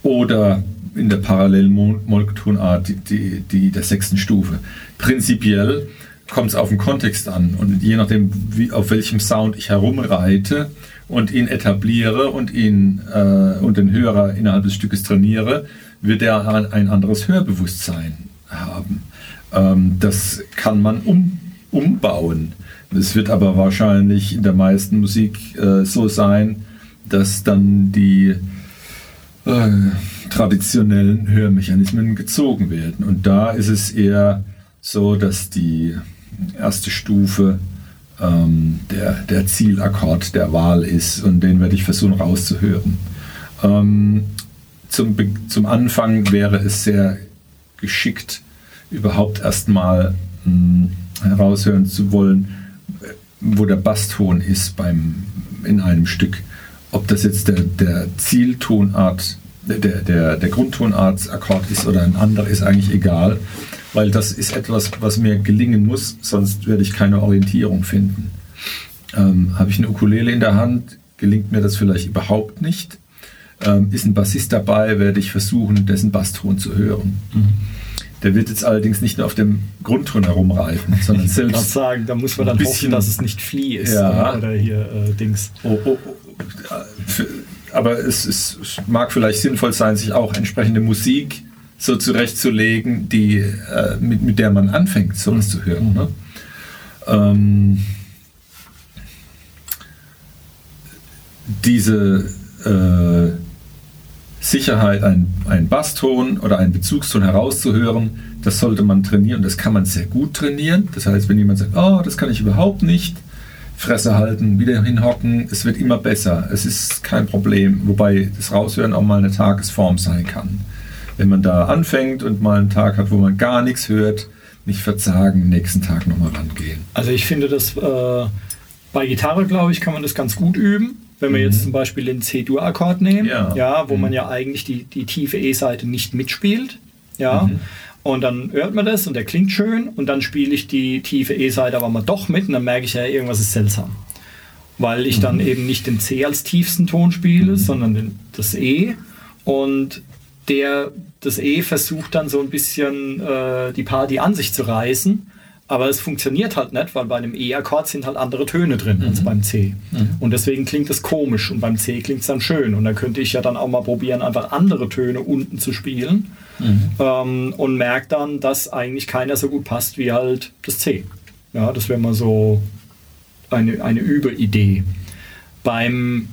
oder in der Parallel-Moll-Tonart, die, die, die der sechsten Stufe. Prinzipiell kommt es auf den Kontext an und je nachdem, wie, auf welchem Sound ich herumreite und ihn etabliere und ihn äh, und den Hörer innerhalb des Stückes trainiere, wird er ein anderes Hörbewusstsein haben. Ähm, das kann man um, umbauen. Es wird aber wahrscheinlich in der meisten Musik äh, so sein, dass dann die äh, traditionellen Hörmechanismen gezogen werden. Und da ist es eher so, dass die erste Stufe ähm, der, der Zielakkord der Wahl ist, und den werde ich versuchen rauszuhören. Ähm, zum, Be- zum Anfang wäre es sehr geschickt, überhaupt erstmal heraushören zu wollen, wo der Basston ist beim, in einem Stück. Ob das jetzt der, der Zieltonart, der, der, der Grundtonartakkord ist oder ein anderer, ist eigentlich egal, weil das ist etwas, was mir gelingen muss, sonst werde ich keine Orientierung finden. Ähm, habe ich eine Ukulele in der Hand, gelingt mir das vielleicht überhaupt nicht. Ähm, ist ein Bassist dabei, werde ich versuchen, dessen Basston zu hören. Mhm. Der wird jetzt allerdings nicht nur auf dem Grundton herumreifen, sondern selbst. Ich kann sagen, da muss man dann bisschen, hoffen, dass es nicht Flea ist, ja, oder hier äh, Dings. Oh, oh, oh. Aber es, ist, es mag vielleicht sinnvoll sein, sich auch entsprechende Musik so zurechtzulegen, die, äh, mit, mit der man anfängt, sowas zu hören. Ne? Ähm, diese äh, Sicherheit, einen Basston oder einen Bezugston herauszuhören, das sollte man trainieren, und das kann man sehr gut trainieren. Das heißt, wenn jemand sagt, oh, das kann ich überhaupt nicht, Fresse halten, wieder hinhocken, es wird immer besser, es ist kein Problem, wobei das Raushören auch mal eine Tagesform sein kann. Wenn man da anfängt und mal einen Tag hat, wo man gar nichts hört, nicht verzagen, nächsten Tag nochmal rangehen. Also ich finde, dass äh, bei Gitarre, glaube ich, kann man das ganz gut üben. Wenn wir jetzt zum Beispiel den C-Dur-Akkord nehmen, ja. Ja, wo man ja eigentlich die, die tiefe E-Saite nicht mitspielt, ja, mhm. Und dann hört man das und der klingt schön, und dann spiele ich die tiefe E-Saite aber mal doch mit, und dann merke ich ja, irgendwas ist seltsam, weil ich mhm. dann eben nicht den C als tiefsten Ton spiele, mhm. sondern den, das E, und der, das E versucht dann so ein bisschen äh, die Party an sich zu reißen. Aber es funktioniert halt nicht, weil bei einem E-Akkord sind halt andere Töne drin mhm. als beim C. Mhm. Und deswegen klingt es komisch, und beim C klingt es dann schön. Und da könnte ich ja dann auch mal probieren, einfach andere Töne unten zu spielen, mhm. ähm, und merke dann, dass eigentlich keiner so gut passt wie halt das C. Ja, das wäre mal so eine, eine Überidee. Beim,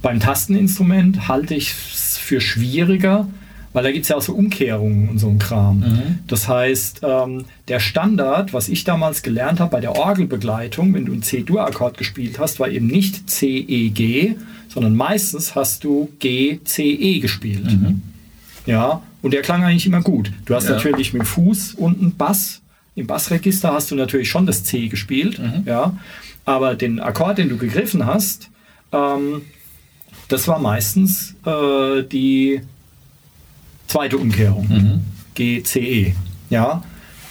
beim Tasteninstrument halte ich es für schwieriger, weil da gibt es ja auch so Umkehrungen und so ein Kram. Mhm. Das heißt, ähm, der Standard, was ich damals gelernt habe bei der Orgelbegleitung, wenn du einen C-Dur-Akkord gespielt hast, war eben nicht C-E-G, sondern meistens hast du G-C-E gespielt. Mhm. Ja, und der klang eigentlich immer gut. Du hast ja. natürlich mit dem Fuß und einem Bass, im Bassregister hast du natürlich schon das C gespielt, mhm. ja, aber den Akkord, den du gegriffen hast, ähm, das war meistens äh, die zweite Umkehrung, mhm. G, C, E. Ja,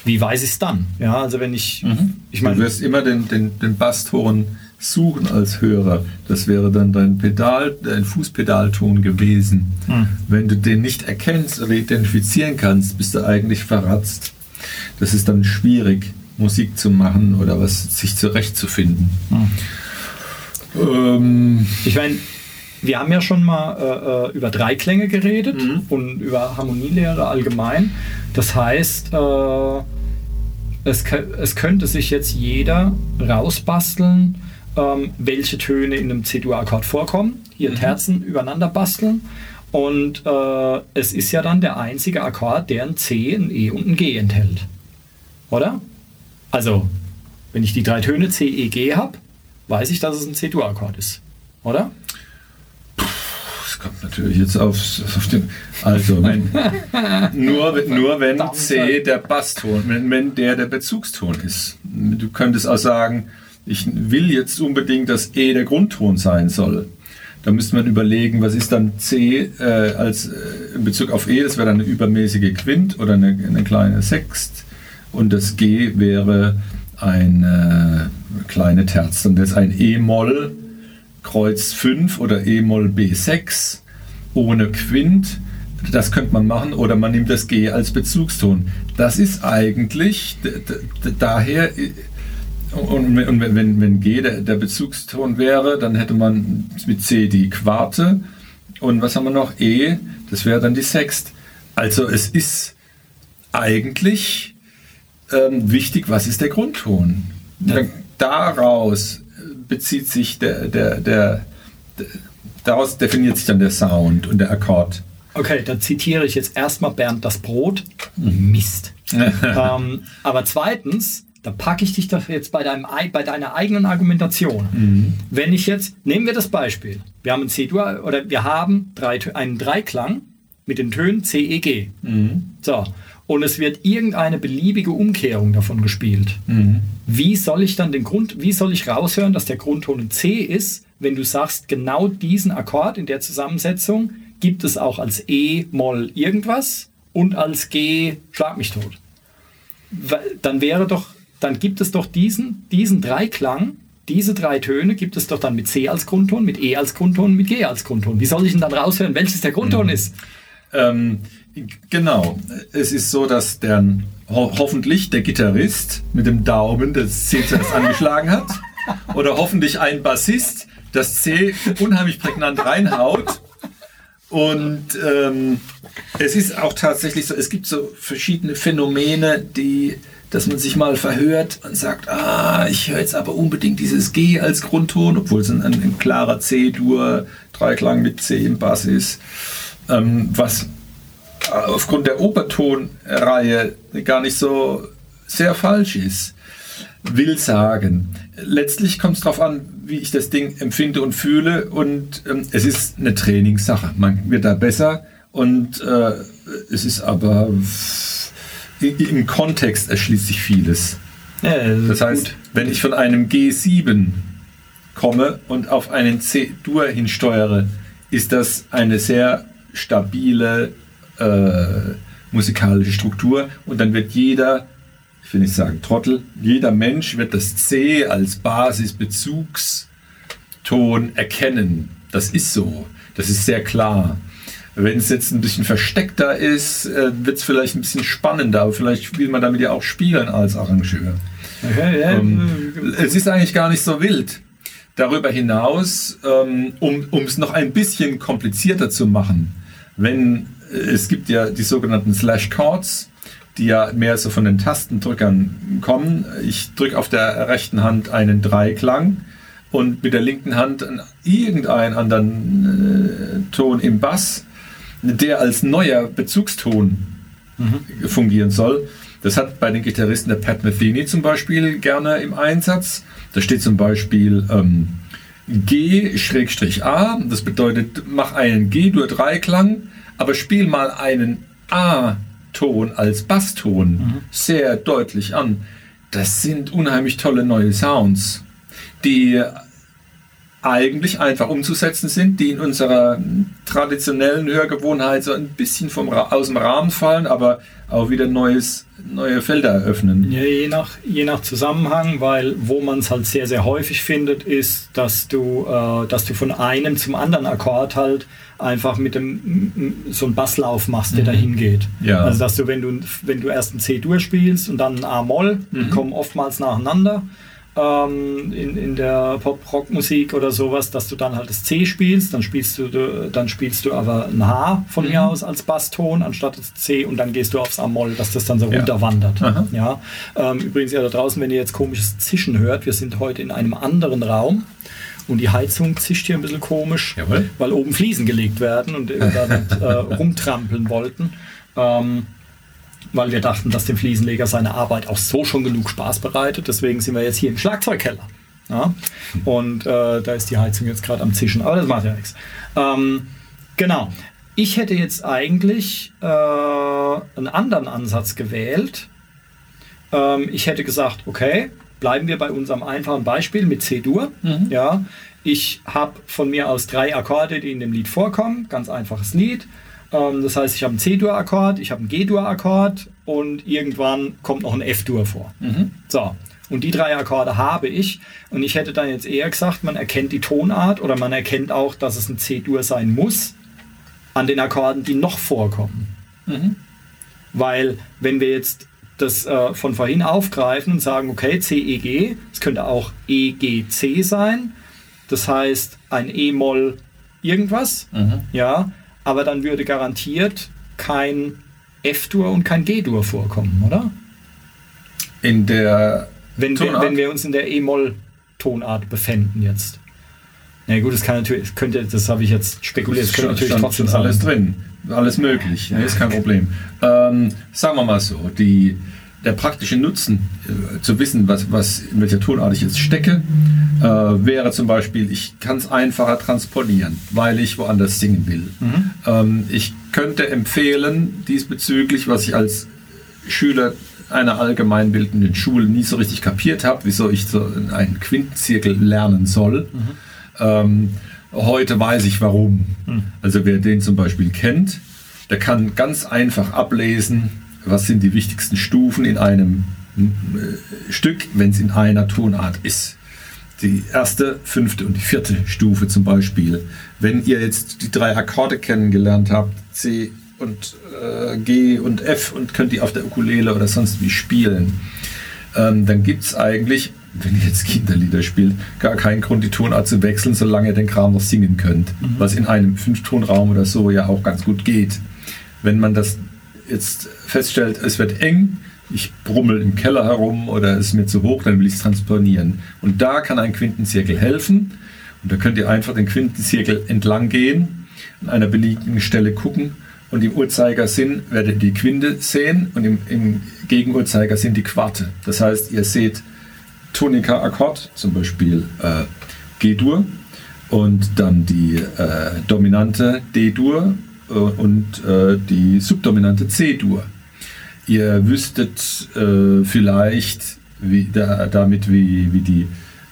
wie weiß ich es dann? Ja, also wenn ich, mhm. ich meine, du wirst immer den, den, den Basston suchen als Hörer. Das wäre dann dein Pedal, dein Fußpedalton gewesen. Mhm. Wenn du den nicht erkennst oder identifizieren kannst, bist du eigentlich verratzt. Das ist dann schwierig, Musik zu machen oder was sich zurechtzufinden. Mhm. Ähm, ich meine, wir haben ja schon mal äh, über Dreiklänge geredet mhm. und über Harmonielehre allgemein. Das heißt, äh, es, es könnte sich jetzt jeder rausbasteln, ähm, welche Töne in einem C-Dur-Akkord vorkommen. Hier mhm. Terzen übereinander basteln. Und äh, es ist ja dann der einzige Akkord, der ein C, ein E und ein G enthält. Oder? Also, wenn ich die drei Töne C, E, G habe, weiß ich, dass es ein C-Dur-Akkord ist. Oder? Kommt natürlich jetzt aufs, auf den. Also, wenn, nur, nur wenn C der Basston, wenn, wenn der der Bezugston ist. Du könntest auch sagen, ich will jetzt unbedingt, dass E der Grundton sein soll. Da müsste man überlegen, was ist dann C äh, als, äh, in Bezug auf E? Das wäre dann eine übermäßige Quint oder eine, eine kleine Sext. Und das G wäre eine kleine Terz. Und das ist ein E-Moll. Kreuz fünf oder E-Moll B sechs ohne Quint, das könnte man machen, oder man nimmt das G als Bezugston. Das ist eigentlich d- d- daher, und, und wenn, wenn G der, der Bezugston wäre, dann hätte man mit C die Quarte, und was haben wir noch? E, das wäre dann die Sext. Also es ist eigentlich ähm, wichtig, was ist der Grundton? daraus bezieht sich der, der, der, der daraus definiert sich dann der Sound und der Akkord. Okay, dann zitiere ich jetzt erstmal Bernd das Brot. Mist. ähm, aber zweitens, da packe ich dich doch jetzt bei, deinem, bei deiner eigenen Argumentation. Mhm. Wenn ich jetzt, nehmen wir das Beispiel, wir haben ein C-Dur oder wir haben drei, einen Dreiklang mit den Tönen C, E, G. Mhm. So. Und es wird irgendeine beliebige Umkehrung davon gespielt. Mhm. Wie soll ich dann den Grund, wie soll ich raushören, dass der Grundton in C ist, wenn du sagst, genau diesen Akkord in der Zusammensetzung gibt es auch als E, Moll irgendwas und als G, schlag mich tot. Dann wäre doch, dann gibt es doch diesen, diesen Dreiklang, diese drei Töne gibt es doch dann mit C als Grundton, mit E als Grundton, mit G als Grundton. Wie soll ich denn dann raushören, welches der Grundton mhm. ist? Ähm, Genau, es ist so, dass der, ho- hoffentlich der Gitarrist mit dem Daumen das C zuerst angeschlagen hat oder hoffentlich ein Bassist das C unheimlich prägnant reinhaut und ähm, es ist auch tatsächlich so, es gibt so verschiedene Phänomene, die, dass man sich mal verhört und sagt, ah, ich höre jetzt aber unbedingt dieses G als Grundton, obwohl es ein, ein, ein klarer C-Dur-Dreiklang mit C im Bass ist, ähm, was aufgrund der Obertonreihe gar nicht so sehr falsch ist, will sagen. Letztlich kommt es darauf an, wie ich das Ding empfinde und fühle und ähm, es ist eine Trainingssache. Man wird da besser und äh, es ist aber im, im Kontext erschließt sich vieles. Ja, das, das heißt, gut. Wenn ich von einem G sieben komme und auf einen C-Dur hinsteuere, ist das eine sehr stabile Äh, musikalische Struktur und dann wird jeder, ich will nicht sagen Trottel, jeder Mensch wird das C als Basisbezugston erkennen. Das ist so, das ist sehr klar. Wenn es jetzt ein bisschen versteckter ist, äh, wird es vielleicht ein bisschen spannender, aber vielleicht spielt man damit ja auch spielen als Arrangeur. Okay, yeah. ähm, es ist eigentlich gar nicht so wild. Darüber hinaus, ähm, um es noch ein bisschen komplizierter zu machen, wenn es gibt ja die sogenannten Slash Chords, die ja mehr so von den Tastendrückern kommen. Ich drücke auf der rechten Hand einen Dreiklang und mit der linken Hand irgendeinen anderen äh, Ton im Bass, der als neuer Bezugston mhm. fungieren soll. Das hat bei den Gitarristen der Pat Metheny zum Beispiel gerne im Einsatz. Da steht zum Beispiel ähm, G-A. Das bedeutet, mach einen G-Dur-Dreiklang, aber spiel mal einen A-Ton als Basston mhm. sehr deutlich an. Das sind unheimlich tolle neue Sounds, die eigentlich einfach umzusetzen sind, die in unserer traditionellen Hörgewohnheit so ein bisschen vom Ra- aus dem Rahmen fallen, aber auch wieder neues, neue Felder eröffnen. Ja, je nach, je nach Zusammenhang, weil wo man es halt sehr, sehr häufig findet, ist, dass du, äh, dass du von einem zum anderen Akkord halt einfach mit dem so einen Basslauf machst, der mhm. dahin geht. Ja. Also dass du, wenn du, wenn du erst ein C-Dur spielst und dann ein A-Moll, mhm. die kommen oftmals nacheinander, In, in der Pop-Rock-Musik oder sowas, dass du dann halt das C spielst, dann spielst du, dann spielst du aber ein H von mir mhm. aus als Basston anstatt das C und dann gehst du aufs A-Moll, dass das dann so ja. runterwandert. Ja. Übrigens, ja, da draußen, wenn ihr jetzt komisches Zischen hört, wir sind heute in einem anderen Raum und die Heizung zischt hier ein bisschen komisch, Jawohl. Weil oben Fliesen gelegt werden und wir damit äh, rumtrampeln wollten. Ähm, weil wir dachten, dass dem Fliesenleger seine Arbeit auch so schon genug Spaß bereitet. Deswegen sind wir jetzt hier im Schlagzeugkeller. Ja? Und äh, da ist die Heizung jetzt gerade am Zischen, aber das macht ja nichts. Ähm, genau. Ich hätte jetzt eigentlich äh, einen anderen Ansatz gewählt. Ähm, ich hätte gesagt, okay, bleiben wir bei unserem einfachen Beispiel mit C-Dur. Mhm. Ja? Ich habe von mir aus drei Akkorde, die in dem Lied vorkommen. Ganz einfaches Lied. Das heißt, ich habe einen C-Dur-Akkord, ich habe einen G-Dur-Akkord und irgendwann kommt noch ein F-Dur vor. Mhm. So, und die drei Akkorde habe ich. Und ich hätte dann jetzt eher gesagt, man erkennt die Tonart oder man erkennt auch, dass es ein C-Dur sein muss an den Akkorden, die noch vorkommen. Mhm. Weil, wenn wir jetzt das äh, von vorhin aufgreifen und sagen, okay, C, E, G, es könnte auch E, G, C sein. Das heißt, ein E-Moll irgendwas, mhm. ja, aber dann würde garantiert kein F-Dur und kein G-Dur vorkommen, oder? In der wenn wir, wenn wir uns in der E-Moll-Tonart befänden jetzt. Na gut, es kann natürlich, es könnte, das habe ich jetzt spekuliert, es könnte natürlich stand, trotzdem stand alles drin, alles möglich, ja, ist kein Problem. Ähm, sagen wir mal so, die, der praktische Nutzen, äh, zu wissen, was, was, in welcher Tonart ich jetzt stecke, äh, wäre zum Beispiel, ich kann es einfacher transponieren, weil ich woanders singen will. Mhm. Ähm, ich könnte empfehlen, diesbezüglich, was ich als Schüler einer allgemeinbildenden Schule nie so richtig kapiert habe, wieso ich so einen Quintenzirkel lernen soll. Mhm. Ähm, heute weiß ich warum. Mhm. Also wer den zum Beispiel kennt, der kann ganz einfach ablesen, was sind die wichtigsten Stufen in einem äh, Stück, wenn es in einer Tonart ist. Die erste, fünfte und die vierte Stufe zum Beispiel. Wenn ihr jetzt die drei Akkorde kennengelernt habt, C und äh, G und F, und könnt die auf der Ukulele oder sonst wie spielen, ähm, dann gibt es eigentlich, wenn ihr jetzt Kinderlieder spielt, gar keinen Grund, die Tonart zu wechseln, solange ihr den Kram noch singen könnt. Mhm. Was in einem Fünftonraum oder so ja auch ganz gut geht. Wenn man das jetzt feststellt, es wird eng, ich brummel im Keller herum oder es ist mir zu hoch, dann will ich es transponieren. Und da kann ein Quintenzirkel helfen. Und da könnt ihr einfach den Quintenzirkel entlang gehen, an einer beliebigen Stelle gucken, und im Uhrzeigersinn werdet ihr die Quinte sehen und im, im Gegenuhrzeigersinn die Quarte. Das heißt, ihr seht Tonika-Akkord, zum Beispiel äh, G-Dur und dann die äh, dominante D-Dur äh, und äh, die subdominante C-Dur. Ihr wüsstet äh, vielleicht wie, da, damit, wie, wie die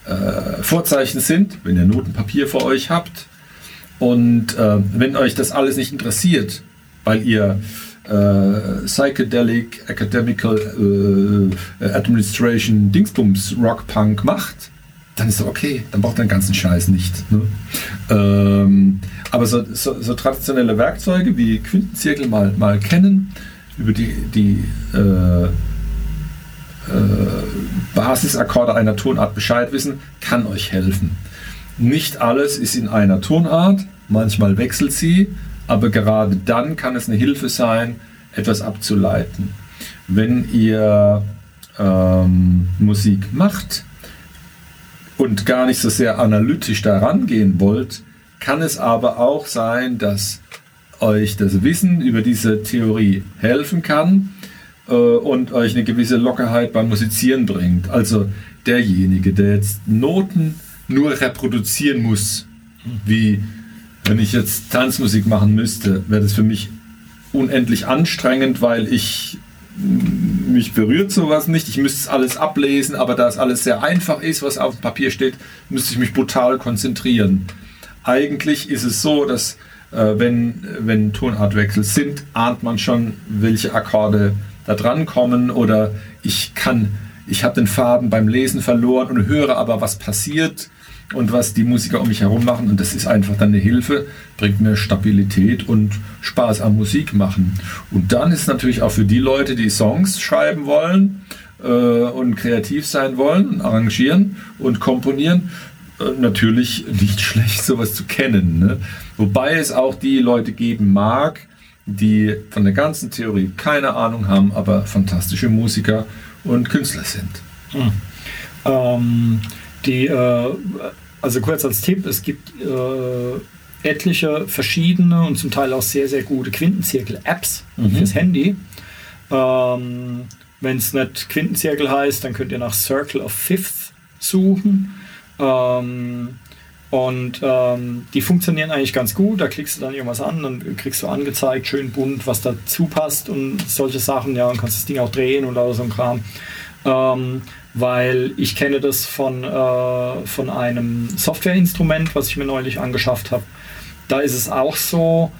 äh, Vorzeichen sind, wenn ihr Notenpapier vor euch habt. Und äh, wenn euch das alles nicht interessiert, weil ihr Äh, Psychedelic, Academical äh, Administration, Dingsbums, Rock, Punk macht, dann ist das okay, dann braucht ihr den ganzen Scheiß nicht. Ne? Ähm, aber so, so, so traditionelle Werkzeuge wie Quintenzirkel mal, mal kennen, über die, die äh, äh, Basisakkorde einer Tonart Bescheid wissen, kann euch helfen. Nicht alles ist in einer Tonart, manchmal wechselt sie, aber gerade dann kann es eine Hilfe sein, etwas abzuleiten. Wenn ihr ähm, Musik macht und gar nicht so sehr analytisch daran gehen wollt, kann es aber auch sein, dass euch das Wissen über diese Theorie helfen kann äh, und euch eine gewisse Lockerheit beim Musizieren bringt. Also derjenige, der jetzt Noten nur reproduzieren muss, wie wenn ich jetzt Tanzmusik machen müsste, wäre das für mich unendlich anstrengend, weil ich mich berührt sowas nicht. Ich müsste alles ablesen, aber da es alles sehr einfach ist, was auf dem Papier steht, müsste ich mich brutal konzentrieren. Eigentlich ist es so, dass äh, wenn, wenn Tonartwechsel sind, ahnt man schon, welche Akkorde da dran kommen, oder ich kann, ich habe den Faden beim Lesen verloren und höre aber, was passiert und was die Musiker um mich herum machen, und das ist einfach dann eine Hilfe, bringt mir Stabilität und Spaß am Musik machen. Und dann ist natürlich auch für die Leute, die Songs schreiben wollen äh, und kreativ sein wollen und arrangieren und komponieren, äh, natürlich nicht schlecht, sowas zu kennen. Ne? Wobei es auch die Leute geben mag, die von der ganzen Theorie keine Ahnung haben, aber fantastische Musiker und Künstler sind. Hm. Ähm Die, äh, also kurz als Tipp, es gibt äh, etliche verschiedene und zum Teil auch sehr, sehr gute Quintenzirkel-Apps mhm. fürs Handy. Ähm, wenn es nicht Quintenzirkel heißt, dann könnt ihr nach Circle of Fifth suchen. Ähm, und ähm, die funktionieren eigentlich ganz gut. Da klickst du dann irgendwas an, dann kriegst du angezeigt, schön bunt, was dazu passt und solche Sachen. Ja, und kannst das Ding auch drehen und all so ein Kram. Ähm, weil ich kenne das von, äh, von einem Softwareinstrument, was ich mir neulich angeschafft habe. Da ist es auch so,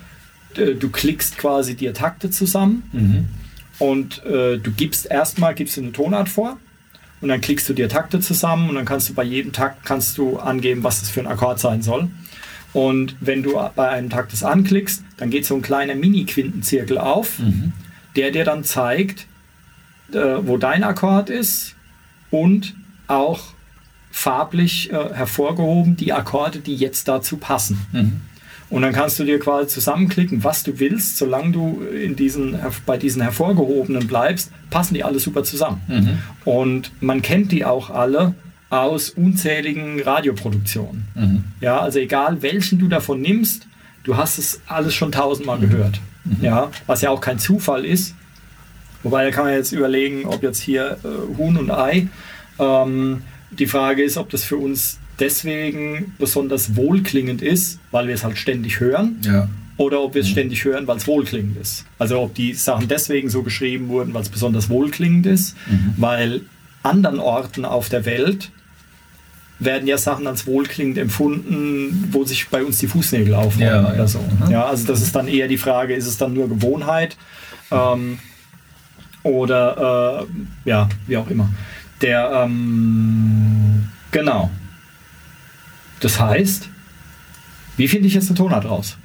d- du klickst quasi dir Takte zusammen mhm. und äh, du gibst erstmal gibst du eine Tonart vor und dann klickst du dir Takte zusammen und dann kannst du bei jedem Takt kannst du angeben, was das für ein Akkord sein soll. Und wenn du bei einem Takt das anklickst, dann geht so ein kleiner Mini-Quintenzirkel auf, mhm. der dir dann zeigt, äh, wo dein Akkord ist, und auch farblich äh, hervorgehoben die Akkorde, die jetzt dazu passen. Mhm. Und dann kannst du dir quasi zusammenklicken, was du willst, solange du in diesen, bei diesen hervorgehobenen bleibst, passen die alle super zusammen. Mhm. Und man kennt die auch alle aus unzähligen Radioproduktionen. Mhm. Ja, also egal, welchen du davon nimmst, du hast es alles schon tausendmal mhm. gehört. Mhm. Ja, was ja auch kein Zufall ist. Wobei, da kann man jetzt überlegen, ob jetzt hier äh, Huhn und Ei. Ähm, die Frage ist, ob das für uns deswegen besonders wohlklingend ist, weil wir es halt ständig hören, ja. oder ob wir es mhm. ständig hören, weil es wohlklingend ist. Also ob die Sachen deswegen so geschrieben wurden, weil es besonders wohlklingend ist, mhm. weil anderen Orten auf der Welt werden ja Sachen als wohlklingend empfunden, wo sich bei uns die Fußnägel aufhören ja, oder ja. so. Mhm. Ja, also das ist dann eher die Frage, ist es dann nur Gewohnheit ähm, oder äh, ja, wie auch immer. Der, ähm, genau. Das heißt, wie finde ich jetzt eine Tonart raus?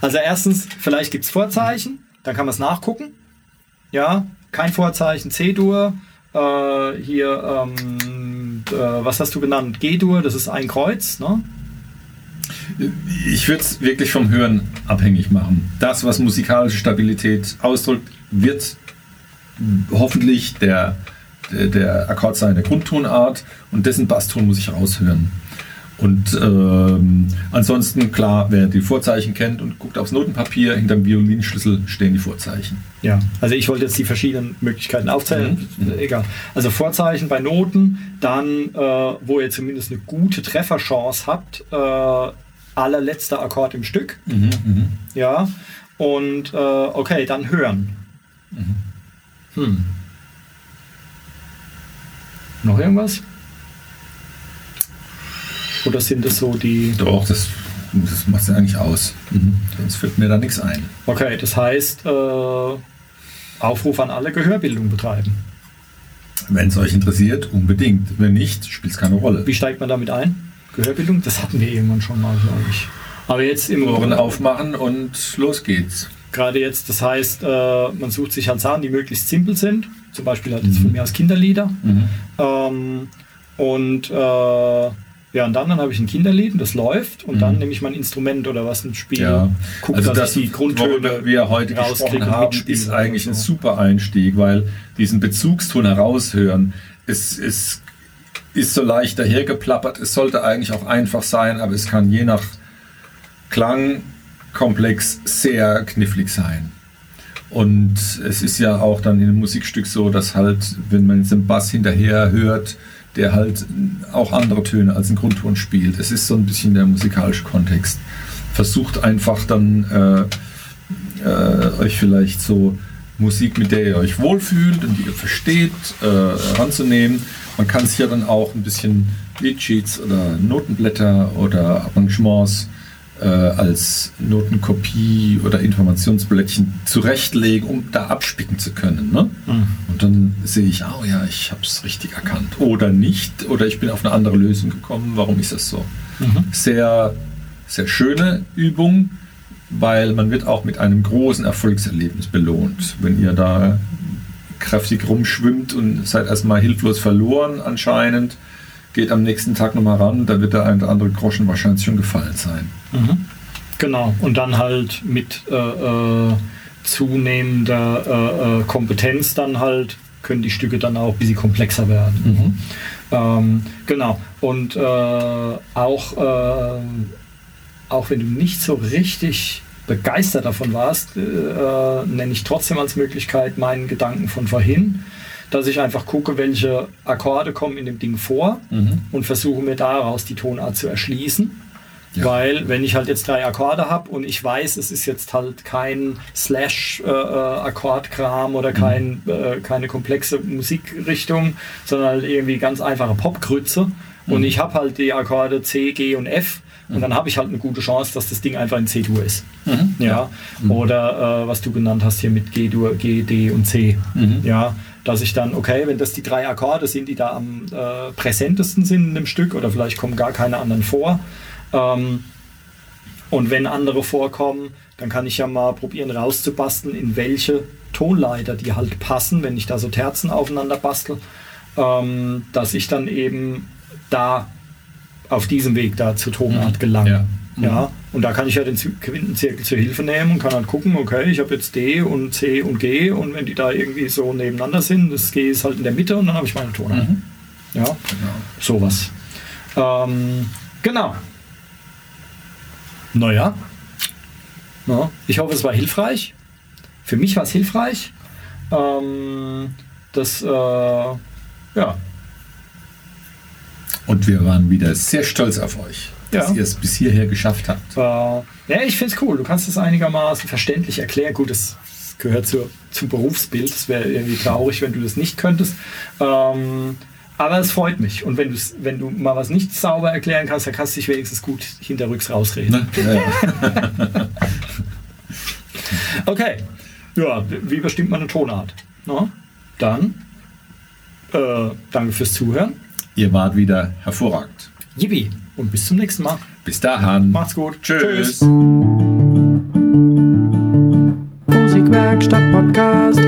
Also erstens, vielleicht gibt es Vorzeichen, dann kann man es nachgucken. Ja, kein Vorzeichen, C-Dur, äh, hier, ähm, äh, was hast du genannt? G-Dur, das ist ein Kreuz, ne? Ich würde es wirklich vom Hören abhängig machen. Das, was musikalische Stabilität ausdrückt, wird hoffentlich der, der, der Akkord sein, der Grundtonart, und dessen Basston muss ich raushören. Und ähm, ansonsten, klar, wer die Vorzeichen kennt und guckt aufs Notenpapier, hinterm Violinschlüssel stehen die Vorzeichen. Ja, also ich wollte jetzt die verschiedenen Möglichkeiten aufzählen. Mhm. Egal. Also Vorzeichen bei Noten, dann, äh, wo ihr zumindest eine gute Trefferchance habt, äh, allerletzter Akkord im Stück. Mhm, mh. Ja, und äh, okay, dann hören. Mhm. Hm. Noch irgendwas? Oder sind das so die... Doch, das, das macht es ja eigentlich aus. Mhm. Sonst fällt mir da nichts ein. Okay, das heißt, äh, Aufruf an alle, Gehörbildung betreiben. Wenn es euch interessiert, unbedingt. Wenn nicht, spielt es keine Rolle. Wie steigt man damit ein? Gehörbildung? Das hatten wir irgendwann schon mal, glaube ich. Aber jetzt im Ohren aufmachen und los geht's. Gerade jetzt, das heißt, äh, man sucht sich halt Sachen, die möglichst simpel sind. Zum Beispiel halt mhm. jetzt von mir aus Kinderlieder. Mhm. Ähm, und... Äh, Ja, und dann, dann habe ich ein Kinderlied und das läuft und mhm. dann nehme ich mein Instrument oder was und spiele. Ja. Gucke, also dass das, ich die Grundtöne, wir heute gesprochen haben, ist eigentlich so ein super Einstieg, weil diesen Bezugston heraushören, es ist, ist so leicht dahergeplappert. Es sollte eigentlich auch einfach sein, aber es kann je nach Klangkomplex sehr knifflig sein. Und es ist ja auch dann in einem Musikstück so, dass halt, wenn man jetzt den Bass hinterher hört, der halt auch andere Töne als ein Grundton spielt. Es ist so ein bisschen der musikalische Kontext. Versucht einfach dann äh, äh, euch vielleicht so Musik, mit der ihr euch wohlfühlt und die ihr versteht, äh, ranzunehmen. Man kann sich ja dann auch ein bisschen Liedsheets oder Notenblätter oder Arrangements äh, als Notenkopie oder Informationsblättchen zurechtlegen, um da abspicken zu können, ne? Mhm. Und dann sehe ich, oh ja, ich habe es richtig erkannt oder nicht, oder ich bin auf eine andere Lösung gekommen, warum ist das so? Mhm. Sehr, sehr schöne Übung, weil man wird auch mit einem großen Erfolgserlebnis belohnt. Wenn ihr da kräftig rumschwimmt und seid erstmal hilflos verloren anscheinend, geht am nächsten Tag nochmal ran, da wird der ein oder andere Groschen wahrscheinlich schon gefallen sein. Mhm. Genau, und dann halt mit äh, äh, zunehmender äh, äh, Kompetenz dann halt, können die Stücke dann auch ein bisschen komplexer werden. Mhm. Ähm, genau, und äh, auch, äh, auch wenn du nicht so richtig begeistert davon warst, äh, äh, nenne ich trotzdem als Möglichkeit meinen Gedanken von vorhin, dass ich einfach gucke, welche Akkorde kommen in dem Ding vor mhm. und versuche mir daraus die Tonart zu erschließen. Ja. Weil wenn ich halt jetzt drei Akkorde habe und ich weiß, es ist jetzt halt kein Slash-Akkordkram äh, oder kein, mhm. äh, keine komplexe Musikrichtung, sondern halt irgendwie ganz einfache Popgrütze mhm. und ich habe halt die Akkorde C, G und F und mhm. dann habe ich halt eine gute Chance, dass das Ding einfach in C-Dur ist. Mhm. Ja. Mhm. Oder äh, was du genannt hast hier mit G-Dur, G, D und C. Mhm. Ja. Dass ich dann, okay, wenn das die drei Akkorde sind, die da am äh, präsentesten sind in dem Stück, oder vielleicht kommen gar keine anderen vor, ähm, und wenn andere vorkommen, dann kann ich ja mal probieren rauszubasteln, in welche Tonleiter die halt passen, wenn ich da so Terzen aufeinander bastel, ähm, dass ich dann eben da auf diesem Weg da zur Tonart gelange. Ja. Ja, Und da kann ich ja den Quintenzirkel zur Hilfe nehmen und kann dann gucken, okay, ich habe jetzt D und C und G und wenn die da irgendwie so nebeneinander sind, das G ist halt in der Mitte und dann habe ich meine Tonart. Mhm. Ja, genau. Sowas. Ähm, genau. Naja. Ja. Ich hoffe, es war hilfreich. Für mich war es hilfreich. Ähm, das, äh, ja. Und wir waren wieder sehr stolz auf euch, dass ja. ihr es bis hierher geschafft habt. Äh, ja, ich finde es cool. Du kannst es einigermaßen verständlich erklären. Gut, das gehört zur, zum Berufsbild. Es wäre irgendwie traurig, wenn du das nicht könntest. Ähm, aber es freut mich. Und wenn, wenn du mal was nicht sauber erklären kannst, dann kannst du dich wenigstens gut hinterrücks rausreden. Ja, ja. Okay. Ja, wie bestimmt man eine Tonart? Na, dann äh, danke fürs Zuhören. Ihr wart wieder hervorragend. Yippie. Und bis zum nächsten Mal. Bis dahin. Macht's gut. Tschüss. Tschüss. Musikwerkstatt Podcast.